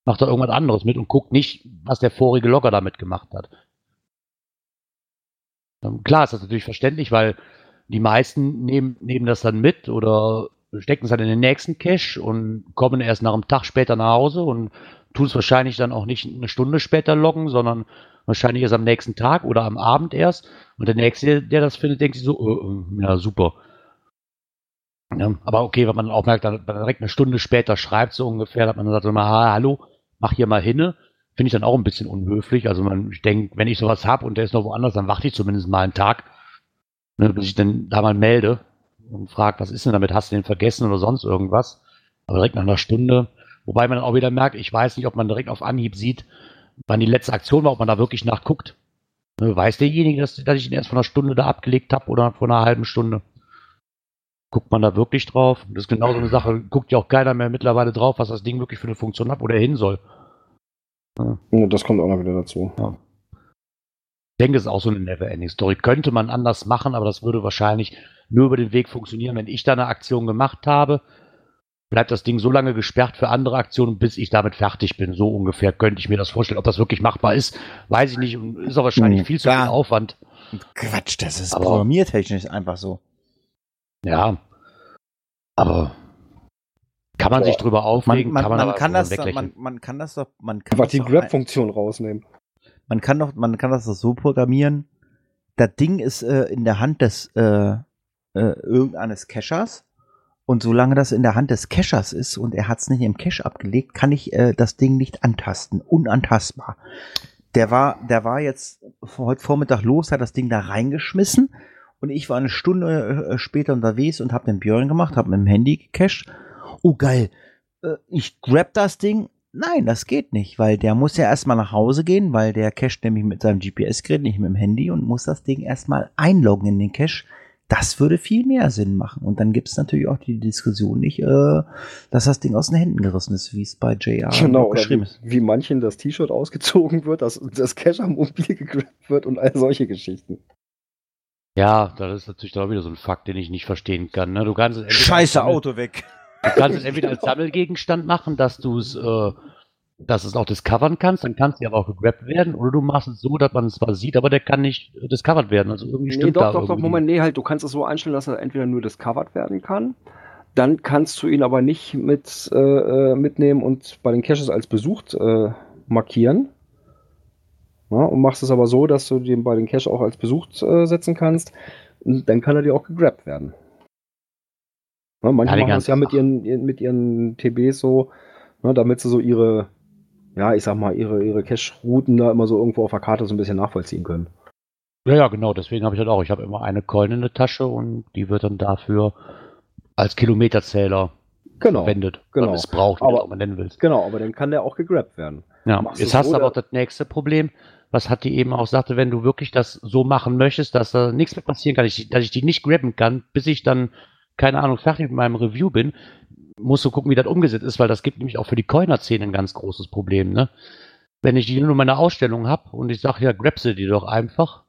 mache da irgendwas anderes mit und gucke nicht, was der vorige Logger damit gemacht hat. Klar ist das natürlich verständlich, weil die meisten nehmen, nehmen das dann mit oder stecken es dann in den nächsten Cache und kommen erst nach einem Tag später nach Hause und tun es wahrscheinlich dann auch nicht eine Stunde später loggen, sondern wahrscheinlich erst am nächsten Tag oder am Abend erst. Und der Nächste, der das findet, denkt sich so, äh, äh, ja, super. Ja, aber okay, wenn man auch merkt, dann direkt eine Stunde später schreibt, so ungefähr, hat man dann gesagt, hallo, mach hier mal hinne. Finde ich dann auch ein bisschen unhöflich. Also man denkt, wenn ich sowas habe und der ist noch woanders, dann warte ich zumindest mal einen Tag, ne, bis ich dann da mal melde. Und fragt, was ist denn damit? Hast du den vergessen oder sonst irgendwas? Aber direkt nach einer Stunde. Wobei man auch wieder merkt, ich weiß nicht, ob man direkt auf Anhieb sieht, wann die letzte Aktion war, ob man da wirklich nachguckt. Weiß derjenige, dass, dass ich ihn erst vor einer Stunde da abgelegt habe oder vor einer halben Stunde? Guckt man da wirklich drauf? Das ist genau so eine Sache. Guckt ja auch keiner mehr mittlerweile drauf, was das Ding wirklich für eine Funktion hat, wo der hin soll. Ja. Das kommt auch noch wieder dazu. Ja. Ich denke, es ist auch so eine Never-Ending-Story. Könnte man anders machen, aber das würde wahrscheinlich nur über den Weg funktionieren. Wenn ich da eine Aktion gemacht habe, bleibt das Ding so lange gesperrt für andere Aktionen, bis ich damit fertig bin. So ungefähr könnte ich mir das vorstellen. Ob das wirklich machbar ist, weiß ich nicht. Und ist auch wahrscheinlich mhm, viel zu viel Aufwand. Quatsch, das ist aber programmiertechnisch einfach so. Ja, aber kann man Boah. sich drüber aufregen? Man, man, kann man, man aber kann das doch, man, man kann das doch... Man kann einfach die Grab-Funktion rausnehmen. Man kann doch, man kann das so programmieren, das Ding ist äh, in der Hand des äh, äh, irgendeines Cachers und solange das in der Hand des Cachers ist und er hat es nicht im Cache abgelegt, kann ich äh, das Ding nicht antasten, unantastbar. Der war, der war jetzt heute Vormittag los, hat das Ding da reingeschmissen und ich war eine Stunde äh, später unterwegs und habe den Björn gemacht, habe mit dem Handy gecached. Oh geil, äh, ich grab das Ding. Nein, das geht nicht, weil der muss ja erstmal nach Hause gehen, weil der Cache nämlich mit seinem G P S-Gerät, nicht mit dem Handy und muss das Ding erstmal einloggen in den Cache. Das würde viel mehr Sinn machen. Und dann gibt es natürlich auch die Diskussion nicht, äh, dass das Ding aus den Händen gerissen ist, wie es bei J R genau, geschrieben ist. Wie manchen das T-Shirt ausgezogen wird, dass das Cache am Mobil gegrabt wird und all solche Geschichten. Ja, das ist natürlich auch wieder so ein Fakt, den ich nicht verstehen kann. Ne? Du kannst es Scheiße, Auto weg! Du kannst es entweder als Sammelgegenstand machen, dass du es, äh, dass es auch discovern kannst, dann kannst du aber auch gegrabt werden, oder du machst es so, dass man es zwar sieht, aber der kann nicht discovered werden. Also irgendwie nee, stimmt doch, da doch, irgendwie. Doch, Moment, nee, halt, du kannst es so einstellen, dass er entweder nur discovered werden kann, dann kannst du ihn aber nicht mit, äh, mitnehmen und bei den Caches als besucht äh, markieren. Ja, und machst es aber so, dass du den bei den Caches auch als besucht äh, setzen kannst, und dann kann er dir auch gegrabt werden. Ne, manche ja, machen das ja mit ihren, ihren, mit ihren T Bs so, ne, damit sie so ihre, ja, ich sag mal, ihre, ihre Cache-Routen da immer so irgendwo auf der Karte so ein bisschen nachvollziehen können. Ja, ja, genau, deswegen habe ich das auch. Ich habe immer eine Coin in der Tasche und die wird dann dafür als Kilometerzähler genau, verwendet, genau. missbraucht, wie aber, man nennen willst. Genau, aber dann kann der auch gegrabt werden. Ja. Machst Jetzt hast du so, aber auch das nächste Problem, was hat die eben auch sagte, wenn du wirklich das so machen möchtest, dass da nichts mehr passieren kann, ich, dass ich die nicht grabben kann, bis ich dann, keine Ahnung, fertig mit meinem Review bin, musst du gucken, wie das umgesetzt ist, weil das gibt nämlich auch für die Coiner-Szene ein ganz großes Problem, ne? Wenn ich die nur in meiner Ausstellung habe und ich sage, ja, grab sie die doch einfach,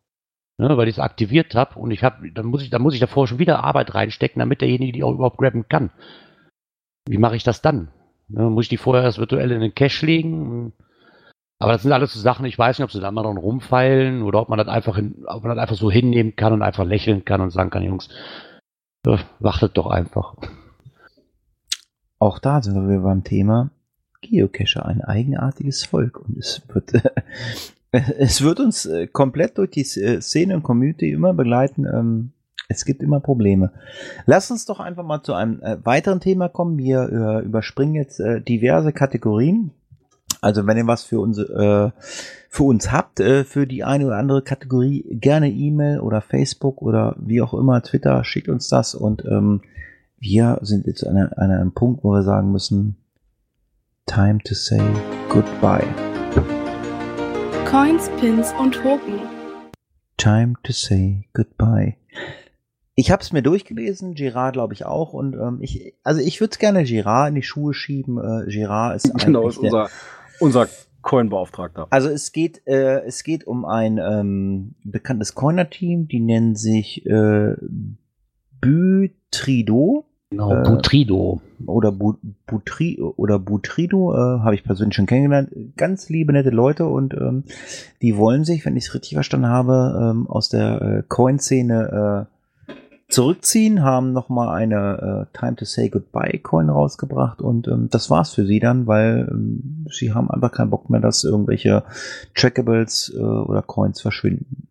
ne, weil ich es aktiviert habe und ich habe, dann muss ich, dann muss ich davor schon wieder Arbeit reinstecken, damit derjenige die auch überhaupt grabben kann. Wie mache ich das dann? Ne, muss ich die vorher erst virtuell in den Cache legen? Aber das sind alles so Sachen, ich weiß nicht, ob sie da mal dran rumfeilen oder ob man das einfach hin, ob man das einfach so hinnehmen kann und einfach lächeln kann und sagen kann, Jungs, ja, wartet doch einfach. Auch da sind wir beim Thema Geocacher, ein eigenartiges Volk, und es wird, es wird uns komplett durch die Szene und Community immer begleiten. Es gibt immer Probleme. Lass uns doch einfach mal zu einem weiteren Thema kommen. Wir überspringen jetzt diverse Kategorien. Also wenn ihr was für uns, äh, für uns habt, äh, für die eine oder andere Kategorie, gerne E-Mail oder Facebook oder wie auch immer, Twitter, schickt uns das. Und ähm, wir sind jetzt an, eine, an einem Punkt, wo wir sagen müssen, time to say goodbye. Coins, Pins und Token. Time to say goodbye. Ich habe es mir durchgelesen, Gerard glaube ich auch, und ähm, ich, also ich würde es gerne Gerard in die Schuhe schieben. Äh, Gerard ist eigentlich genau, ist unser Unser Coin-Beauftragter. Also es geht, äh, es geht um ein ähm, bekanntes Coiner-Team, die nennen sich äh, Bütrido. Genau, äh, Bütrido. Oder, Bu- Butri- oder Bütrido, äh, habe ich persönlich schon kennengelernt. Ganz liebe, nette Leute, und ähm, die wollen sich, wenn ich es richtig verstanden habe, ähm, aus der äh, Coin-Szene äh, zurückziehen, haben nochmal eine äh, Time to Say Goodbye Coin rausgebracht, und ähm, das war's für sie dann, weil ähm, sie haben einfach keinen Bock mehr, dass irgendwelche Trackables äh, oder Coins verschwinden.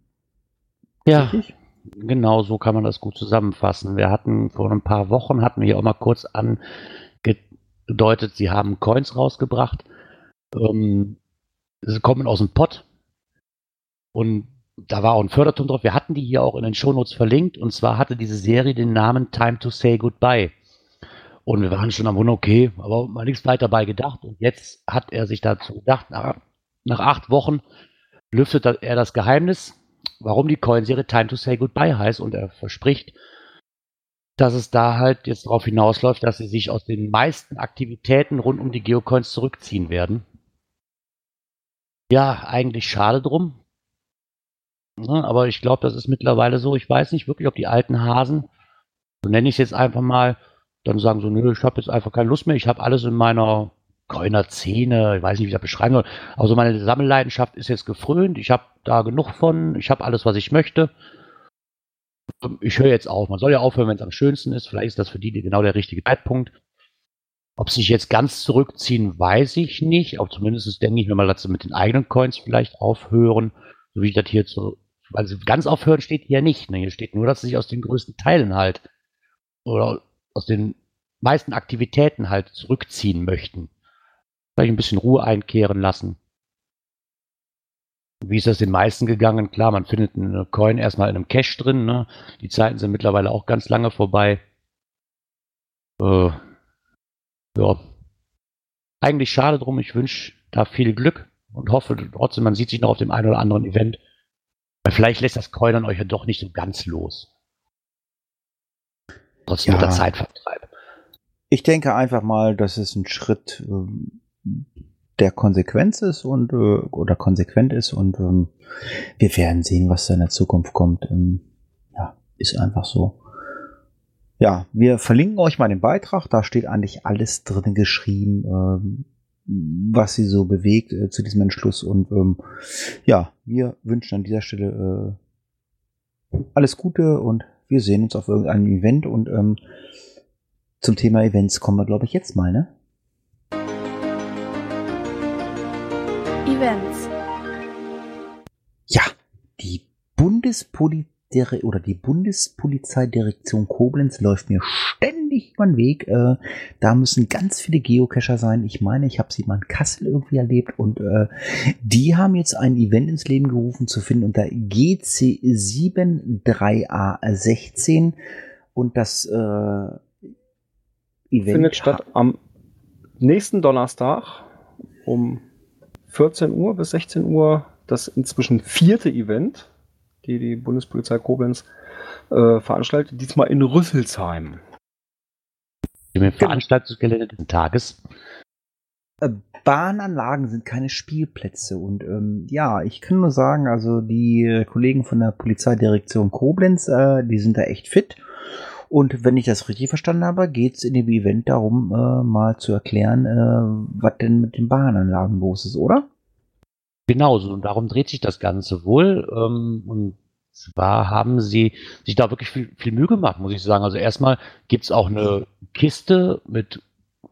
Ja, richtig? Genau, so kann man das gut zusammenfassen. Wir hatten vor ein paar Wochen, hatten wir ja auch mal kurz angedeutet, sie haben Coins rausgebracht. Ähm, sie kommen aus dem Pott, und da war auch ein Förderton drauf. Wir hatten die hier auch in den Shownotes verlinkt. Und zwar hatte diese Serie den Namen Time to Say Goodbye. Und wir waren schon am Wunder, okay, aber mal nichts weiter dabei gedacht. Und jetzt hat er sich dazu gedacht, nach, nach acht Wochen lüftet er das Geheimnis, warum die Coin-Serie Time to Say Goodbye heißt. Und er verspricht, dass es da halt jetzt darauf hinausläuft, dass sie sich aus den meisten Aktivitäten rund um die Geocoins zurückziehen werden. Ja, eigentlich schade drum. Aber ich glaube, das ist mittlerweile so. Ich weiß nicht wirklich, ob die alten Hasen, so nenne ich es jetzt einfach mal, dann sagen so, nö, ich habe jetzt einfach keine Lust mehr. Ich habe alles in meiner Coiner-Szene, ich weiß nicht, wie ich das beschreiben soll. Also meine Sammelleidenschaft ist jetzt gefrönt. Ich habe da genug von. Ich habe alles, was ich möchte. Ich höre jetzt auf. Man soll ja aufhören, wenn es am schönsten ist. Vielleicht ist das für die genau der richtige Zeitpunkt. Ob sie sich jetzt ganz zurückziehen, weiß ich nicht. Aber zumindest denke ich mir mal, dass sie mit den eigenen Coins vielleicht aufhören. So wie ich das hier zu, also ganz aufhören steht hier nicht. Ne? Hier steht nur, dass sie sich aus den größten Teilen halt oder aus den meisten Aktivitäten halt zurückziehen möchten. Vielleicht ein bisschen Ruhe einkehren lassen. Wie ist das den meisten gegangen? Klar, man findet eine Coin erstmal in einem Cache drin. Ne? Die Zeiten sind mittlerweile auch ganz lange vorbei. Äh, ja. Eigentlich schade drum. Ich wünsche da viel Glück. Und hoffe trotzdem, man sieht sich noch auf dem einen oder anderen Event. Weil vielleicht lässt das Coinern euch ja doch nicht so ganz los. Trotzdem unter Zeitvertreib. Ich denke einfach mal, dass es ein Schritt äh, der Konsequenz ist und äh, oder konsequent ist, und ähm, wir werden sehen, was da in der Zukunft kommt. Ähm, ja, ist einfach so. Ja, wir verlinken euch mal den Beitrag. Da steht eigentlich alles drin geschrieben. Ähm, was sie so bewegt äh, zu diesem Entschluss, und ähm, ja, wir wünschen an dieser Stelle äh, alles Gute, und wir sehen uns auf irgendeinem Event, und ähm, zum Thema Events kommen wir, glaube ich, jetzt mal, ne? Events. Ja, die Bundespolizei oder die Bundespolizeidirektion Koblenz läuft mir ständig über den Weg. Äh, da müssen ganz viele Geocacher sein. Ich meine, ich habe sie mal in Kassel irgendwie erlebt, und äh, die haben jetzt ein Event ins Leben gerufen, zu finden unter G C sieben drei A sechzehn, und das äh, Event findet statt am nächsten Donnerstag um vierzehn Uhr bis sechzehn Uhr. Das inzwischen vierte Event, die die Bundespolizei Koblenz äh, veranstaltet, diesmal in Rüsselsheim. Im Veranstaltungsgelände des Tages. Bahnanlagen sind keine Spielplätze und ähm, ja, ich kann nur sagen, also die Kollegen von der Polizeidirektion Koblenz, äh, die sind da echt fit und wenn ich das richtig verstanden habe, geht es in dem Event darum, äh, mal zu erklären, äh, was denn mit den Bahnanlagen los ist, oder? Genau, so, und darum dreht sich das Ganze wohl ähm, und zwar haben sie sich da wirklich viel, viel Mühe gemacht, muss ich sagen. Also erstmal gibt es auch eine Kiste mit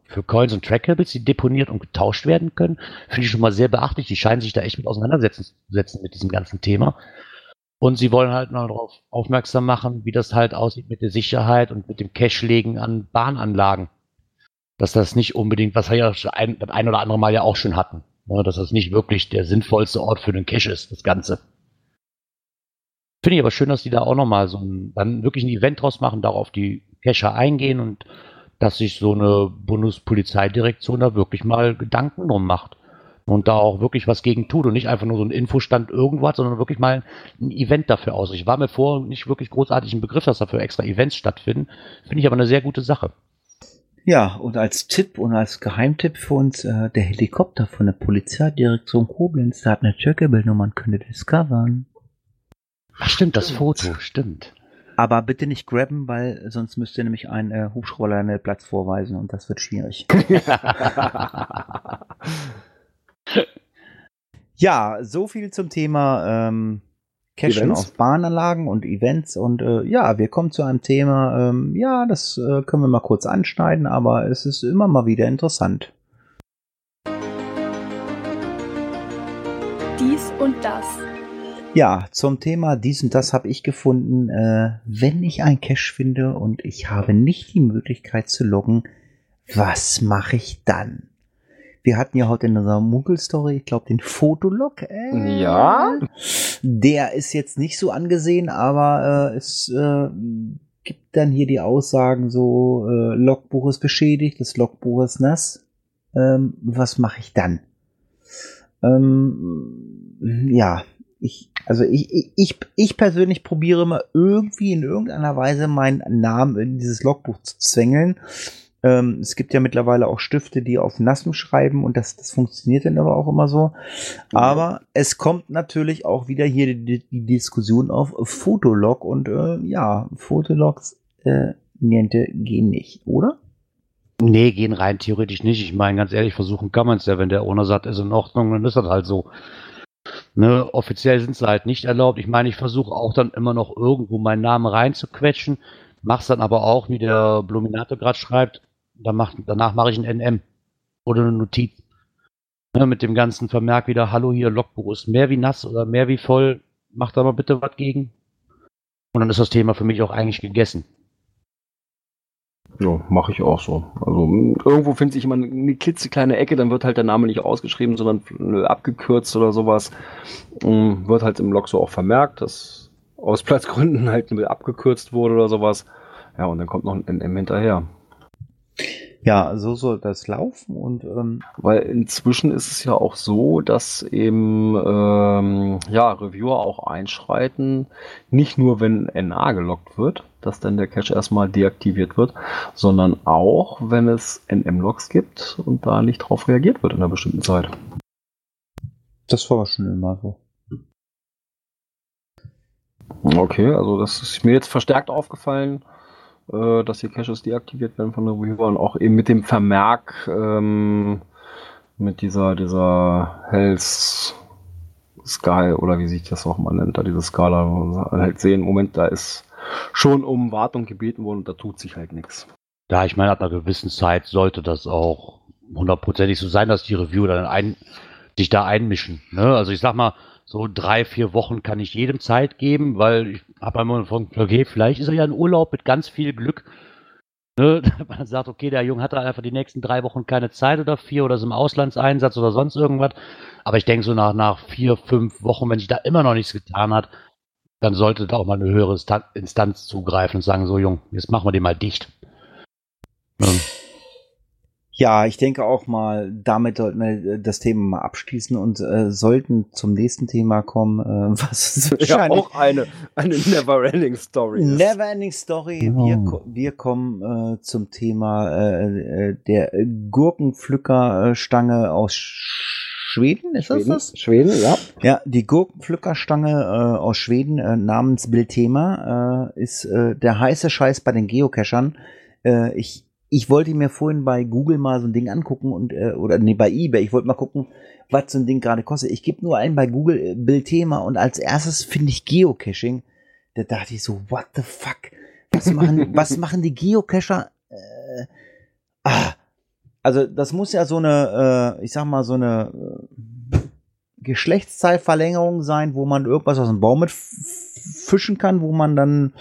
für Coins und Trackables, die deponiert und getauscht werden können. Finde ich schon mal sehr beachtlich. Die scheinen sich da echt mit auseinandersetzen setzen mit diesem ganzen Thema. Und sie wollen halt noch darauf aufmerksam machen, wie das halt aussieht mit der Sicherheit und mit dem Cache-Legen an Bahnanlagen. Dass das nicht unbedingt, was wir ja ein, das ein oder andere Mal ja auch schon hatten, ne, dass das nicht wirklich der sinnvollste Ort für den Cache ist, das Ganze. Finde ich aber schön, dass die da auch nochmal so ein, dann wirklich ein Event draus machen, darauf die Cacher eingehen und dass sich so eine Bundespolizeidirektion da wirklich mal Gedanken drum macht und da auch wirklich was gegen tut und nicht einfach nur so ein Infostand irgendwo hat, sondern wirklich mal ein Event dafür aus. Ich war mir vor nicht wirklich großartig ein Begriff, dass dafür extra Events stattfinden. Finde ich aber eine sehr gute Sache. Ja, und als Tipp und als Geheimtipp für uns, äh, der Helikopter von der Polizeidirektion Koblenz, da hat eine Trackable-Nummer und könnte discovern. Ach stimmt, das Foto, stimmt. Aber bitte nicht grabben, weil sonst müsst ihr nämlich einen äh, Hubschrauber einen Platz vorweisen und das wird schwierig. Ja, so viel zum Thema ähm, Cachen auf Bahnanlagen und Events. Und äh, ja, wir kommen zu einem Thema, ähm, ja, das äh, können wir mal kurz anschneiden, aber es ist immer mal wieder interessant. Dies und das. Ja, zum Thema dies und das habe ich gefunden, äh, wenn ich einen Cache finde und ich habe nicht die Möglichkeit zu loggen, was mache ich dann? Wir hatten ja heute in unserer Muggel-Story, ich glaube, den Fotolog. Äh, ja. Der ist jetzt nicht so angesehen, aber äh, es äh, gibt dann hier die Aussagen so, äh, Logbuch ist beschädigt, das Logbuch ist nass. Ähm, was mache ich dann? Ähm, ja. Ich, also ich, ich, ich persönlich probiere mal irgendwie in irgendeiner Weise meinen Namen in dieses Logbuch zu zwängeln. Ähm, es gibt ja mittlerweile auch Stifte, die auf Nassem schreiben und das, das funktioniert dann aber auch immer so. Aber ja, es kommt natürlich auch wieder hier die, die Diskussion auf Fotolog und äh, ja, Fotologs äh, niente gehen nicht, oder? Nee, gehen rein theoretisch nicht. Ich meine, ganz ehrlich, versuchen kann man es ja, wenn der Owner sagt, ist in Ordnung, dann ist das halt so. Ne, offiziell sind sie halt nicht erlaubt. Ich meine, ich versuche auch dann immer noch irgendwo meinen Namen reinzuquetschen, mach's dann aber auch, wie der Bluminator gerade schreibt, dann mach, danach mache ich ein N M oder eine Notiz. Ne, mit dem ganzen Vermerk wieder, hallo hier, Logbuch ist mehr wie nass oder mehr wie voll, mach da mal bitte was gegen. Und dann ist das Thema für mich auch eigentlich gegessen. Ja, mache ich auch so. Also irgendwo findet sich immer eine klitzekleine Ecke, dann wird halt der Name nicht ausgeschrieben, sondern abgekürzt oder sowas. Und wird halt im Log so auch vermerkt, dass aus Platzgründen halt abgekürzt wurde oder sowas. Ja, und dann kommt noch ein N M hinterher. Ja, so soll das laufen. Und ähm weil inzwischen ist es ja auch so, dass eben ähm, ja, Reviewer auch einschreiten, nicht nur wenn N A geloggt wird, dass dann der Cache erstmal deaktiviert wird, sondern auch, wenn es N M-Logs gibt und da nicht drauf reagiert wird in einer bestimmten Zeit. Das war schon immer so. Okay, also das ist mir jetzt verstärkt aufgefallen, dass hier Caches deaktiviert werden von der Reviewer und auch eben mit dem Vermerk, ähm, mit dieser, dieser Hells Sky oder wie sich das auch mal nennt, da diese Skala, wo man halt sehen, Moment, da ist schon um Wartung gebeten worden und da tut sich halt nichts. Ja, ich meine, ab einer gewissen Zeit sollte das auch hundertprozentig so sein, dass die Reviewer dann ein, sich da einmischen. Ne? Also ich sag mal, so drei, vier Wochen kann ich jedem Zeit geben, weil ich habe einmal von, okay, vielleicht ist er ja in Urlaub mit ganz viel Glück. Ne? Man sagt, okay, der Junge hat da einfach die nächsten drei Wochen keine Zeit oder vier oder ist im Auslandseinsatz oder sonst irgendwas. Aber ich denke so nach, nach vier, fünf Wochen, wenn sich da immer noch nichts getan hat, dann sollte da auch mal eine höhere Instanz zugreifen und sagen, so Jung, jetzt machen wir den mal dicht. Ähm, Ja, ich denke auch mal, damit sollten wir das Thema mal abschließen und äh, sollten zum nächsten Thema kommen, äh, was ist wahrscheinlich ja, auch eine, eine Neverending Story. Neverending Story. Oh. Wir, wir kommen äh, zum Thema äh, der Gurkenpflückerstange aus Schweden, ist Schweden, das das? Schweden, ja. Ja, die Gurkenpflückerstange äh, aus Schweden äh, namens Biltema äh, ist äh, der heiße Scheiß bei den Geocachern. Äh, ich Ich wollte mir vorhin bei Google mal so ein Ding angucken und äh, oder nee, bei eBay, ich wollte mal gucken, was so ein Ding gerade kostet. Ich gebe nur ein bei Google äh, Bildthema und als erstes finde ich Geocaching. Da dachte ich so, what the fuck? Was machen, was machen die Geocacher? Äh, ah, also das muss ja so eine, äh, ich sag mal so eine äh, Geschlechtszeitverlängerung sein, wo man irgendwas aus dem Baum mit fischen kann, wo man dann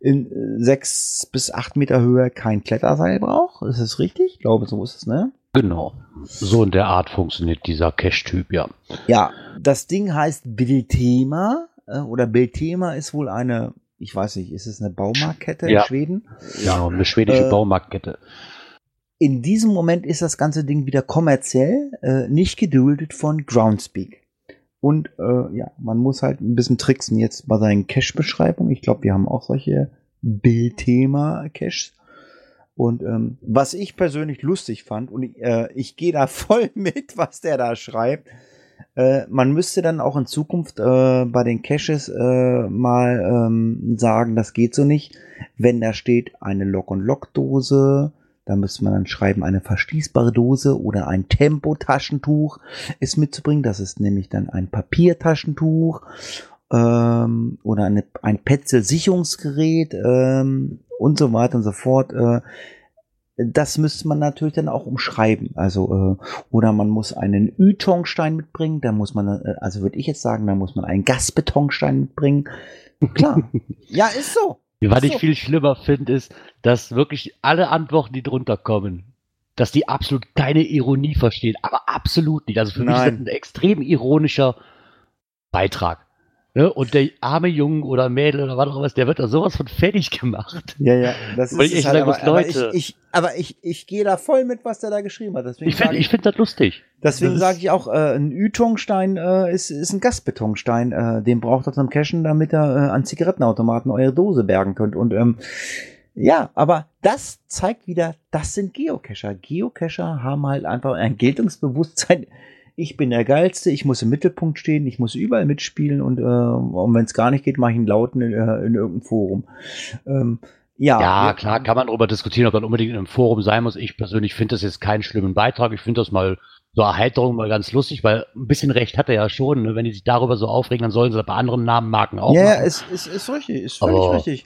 in sechs bis acht Meter Höhe kein Kletterseil braucht. Ist das richtig? Ich glaube, so ist es, ne? Genau. So in der Art funktioniert dieser Cache-Typ, ja. Ja, das Ding heißt Biltema oder Biltema ist wohl eine, ich weiß nicht, ist es eine Baumarktkette ja. in Schweden? Ja, eine schwedische äh, Baumarktkette. In diesem Moment ist das ganze Ding wieder kommerziell, äh, nicht geduldet von Groundspeak. Und äh, ja, man muss halt ein bisschen tricksen jetzt bei seinen Cache-Beschreibungen. Ich glaube, wir haben auch solche Bildthema-Caches. Und ähm, was ich persönlich lustig fand, und äh, ich gehe da voll mit, was der da schreibt, äh, man müsste dann auch in Zukunft äh, bei den Caches äh, mal ähm, sagen, das geht so nicht. Wenn da steht eine Lock-and-Lock-Dose, da müsste man dann schreiben, eine verschließbare Dose oder ein Tempotaschentuch ist mitzubringen. Das ist nämlich dann ein Papiertaschentuch ähm, oder eine, ein Petzel-Sicherungsgerät ähm, und so weiter und so fort. Äh, das müsste man natürlich dann auch umschreiben. Also äh, oder man muss einen Ytongstein mitbringen. Da muss man, also würde ich jetzt sagen, da muss man einen Gasbetonstein mitbringen. Klar, ja, ist so. Was ich viel schlimmer finde, ist, dass wirklich alle Antworten, die drunter kommen, dass die absolut keine Ironie verstehen, aber absolut nicht. Also für Nein. mich ist das ein extrem ironischer Beitrag. Ne? Und der arme Junge oder Mädel oder was auch immer, der wird da sowas von fertig gemacht. Ja, ja, das ist ich halt, aber, Leute. Aber ich, ich, aber ich, ich gehe da voll mit, was der da geschrieben hat. Deswegen ich finde find das lustig. Deswegen sage ich auch, äh, ein Ytongstein äh, ist, ist ein Gasbetonstein. Äh, den braucht ihr zum Cashen, damit ihr äh, an Zigarettenautomaten eure Dose bergen könnt. Und ähm, ja, aber das zeigt wieder, das sind Geocacher. Geocacher haben halt einfach ein Geltungsbewusstsein. Ich bin der Geilste, ich muss im Mittelpunkt stehen, ich muss überall mitspielen und, äh, und wenn es gar nicht geht, mache ich einen Lauten in, in irgendeinem Forum. Ähm, ja, ja, klar, kann man darüber diskutieren, ob man unbedingt in einem Forum sein muss. Ich persönlich finde das jetzt keinen schlimmen Beitrag. Ich finde das mal so Erheiterung mal ganz lustig, weil ein bisschen recht hat er ja schon. Ne? Wenn die sich darüber so aufregen, dann sollen sie bei anderen Namenmarken auch. Ja, yeah, es ist, ist, ist richtig, ist völlig Aber richtig.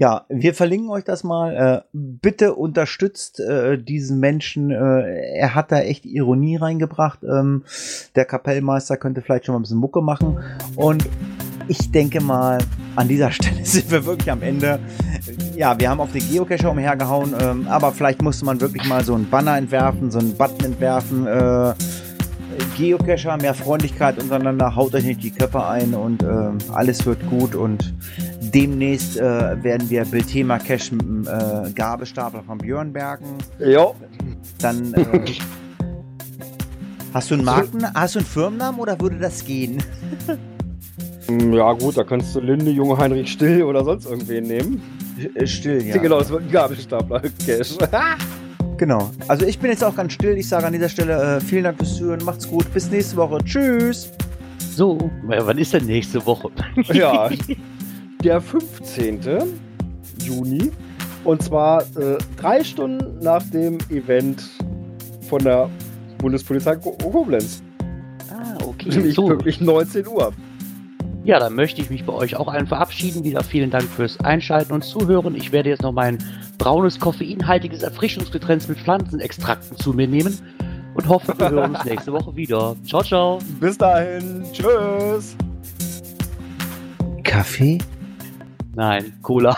Ja, wir verlinken euch das mal. Äh, bitte unterstützt äh, diesen Menschen. Äh, er hat da echt Ironie reingebracht. Ähm, der Kapellmeister könnte vielleicht schon mal ein bisschen Mucke machen. Und ich denke mal, an dieser Stelle sind wir wirklich am Ende. Ja, wir haben auf die Geocacher umhergehauen. Ähm, aber vielleicht musste man wirklich mal so einen Banner entwerfen, so einen Button entwerfen. Äh, Geocacher, mehr Freundlichkeit untereinander, haut euch nicht die Köpfe ein und äh, alles wird gut und demnächst äh, werden wir Bildthema Cache mit dem äh, Gabelstapler von Björn bergen. Jo. Dann äh, hast du einen Marken, hast du einen Firmennamen oder würde das gehen? Ja gut, da kannst du Linde, Junge Heinrich Still oder sonst irgendwen nehmen. Still, ja. Genau, es wird ein Gabelstapler Cache. Genau. Also ich bin jetzt auch ganz still. Ich sage an dieser Stelle äh, vielen Dank fürs Zuhören. Macht's gut. Bis nächste Woche. Tschüss. So, wann ist denn nächste Woche? Ja, der fünfzehnten Juni. Und zwar äh, drei Stunden nach dem Event von der Bundespolizei Koblenz. Ah, okay. Nämlich so. Wirklich neunzehn Uhr. Ja, dann möchte ich mich bei euch auch allen verabschieden. Wieder vielen Dank fürs Einschalten und Zuhören. Ich werde jetzt noch mein braunes, koffeinhaltiges Erfrischungsgetränk mit Pflanzenextrakten zu mir nehmen und hoffe, wir hören uns nächste Woche wieder. Ciao, ciao. Bis dahin. Tschüss. Kaffee? Nein, Cola.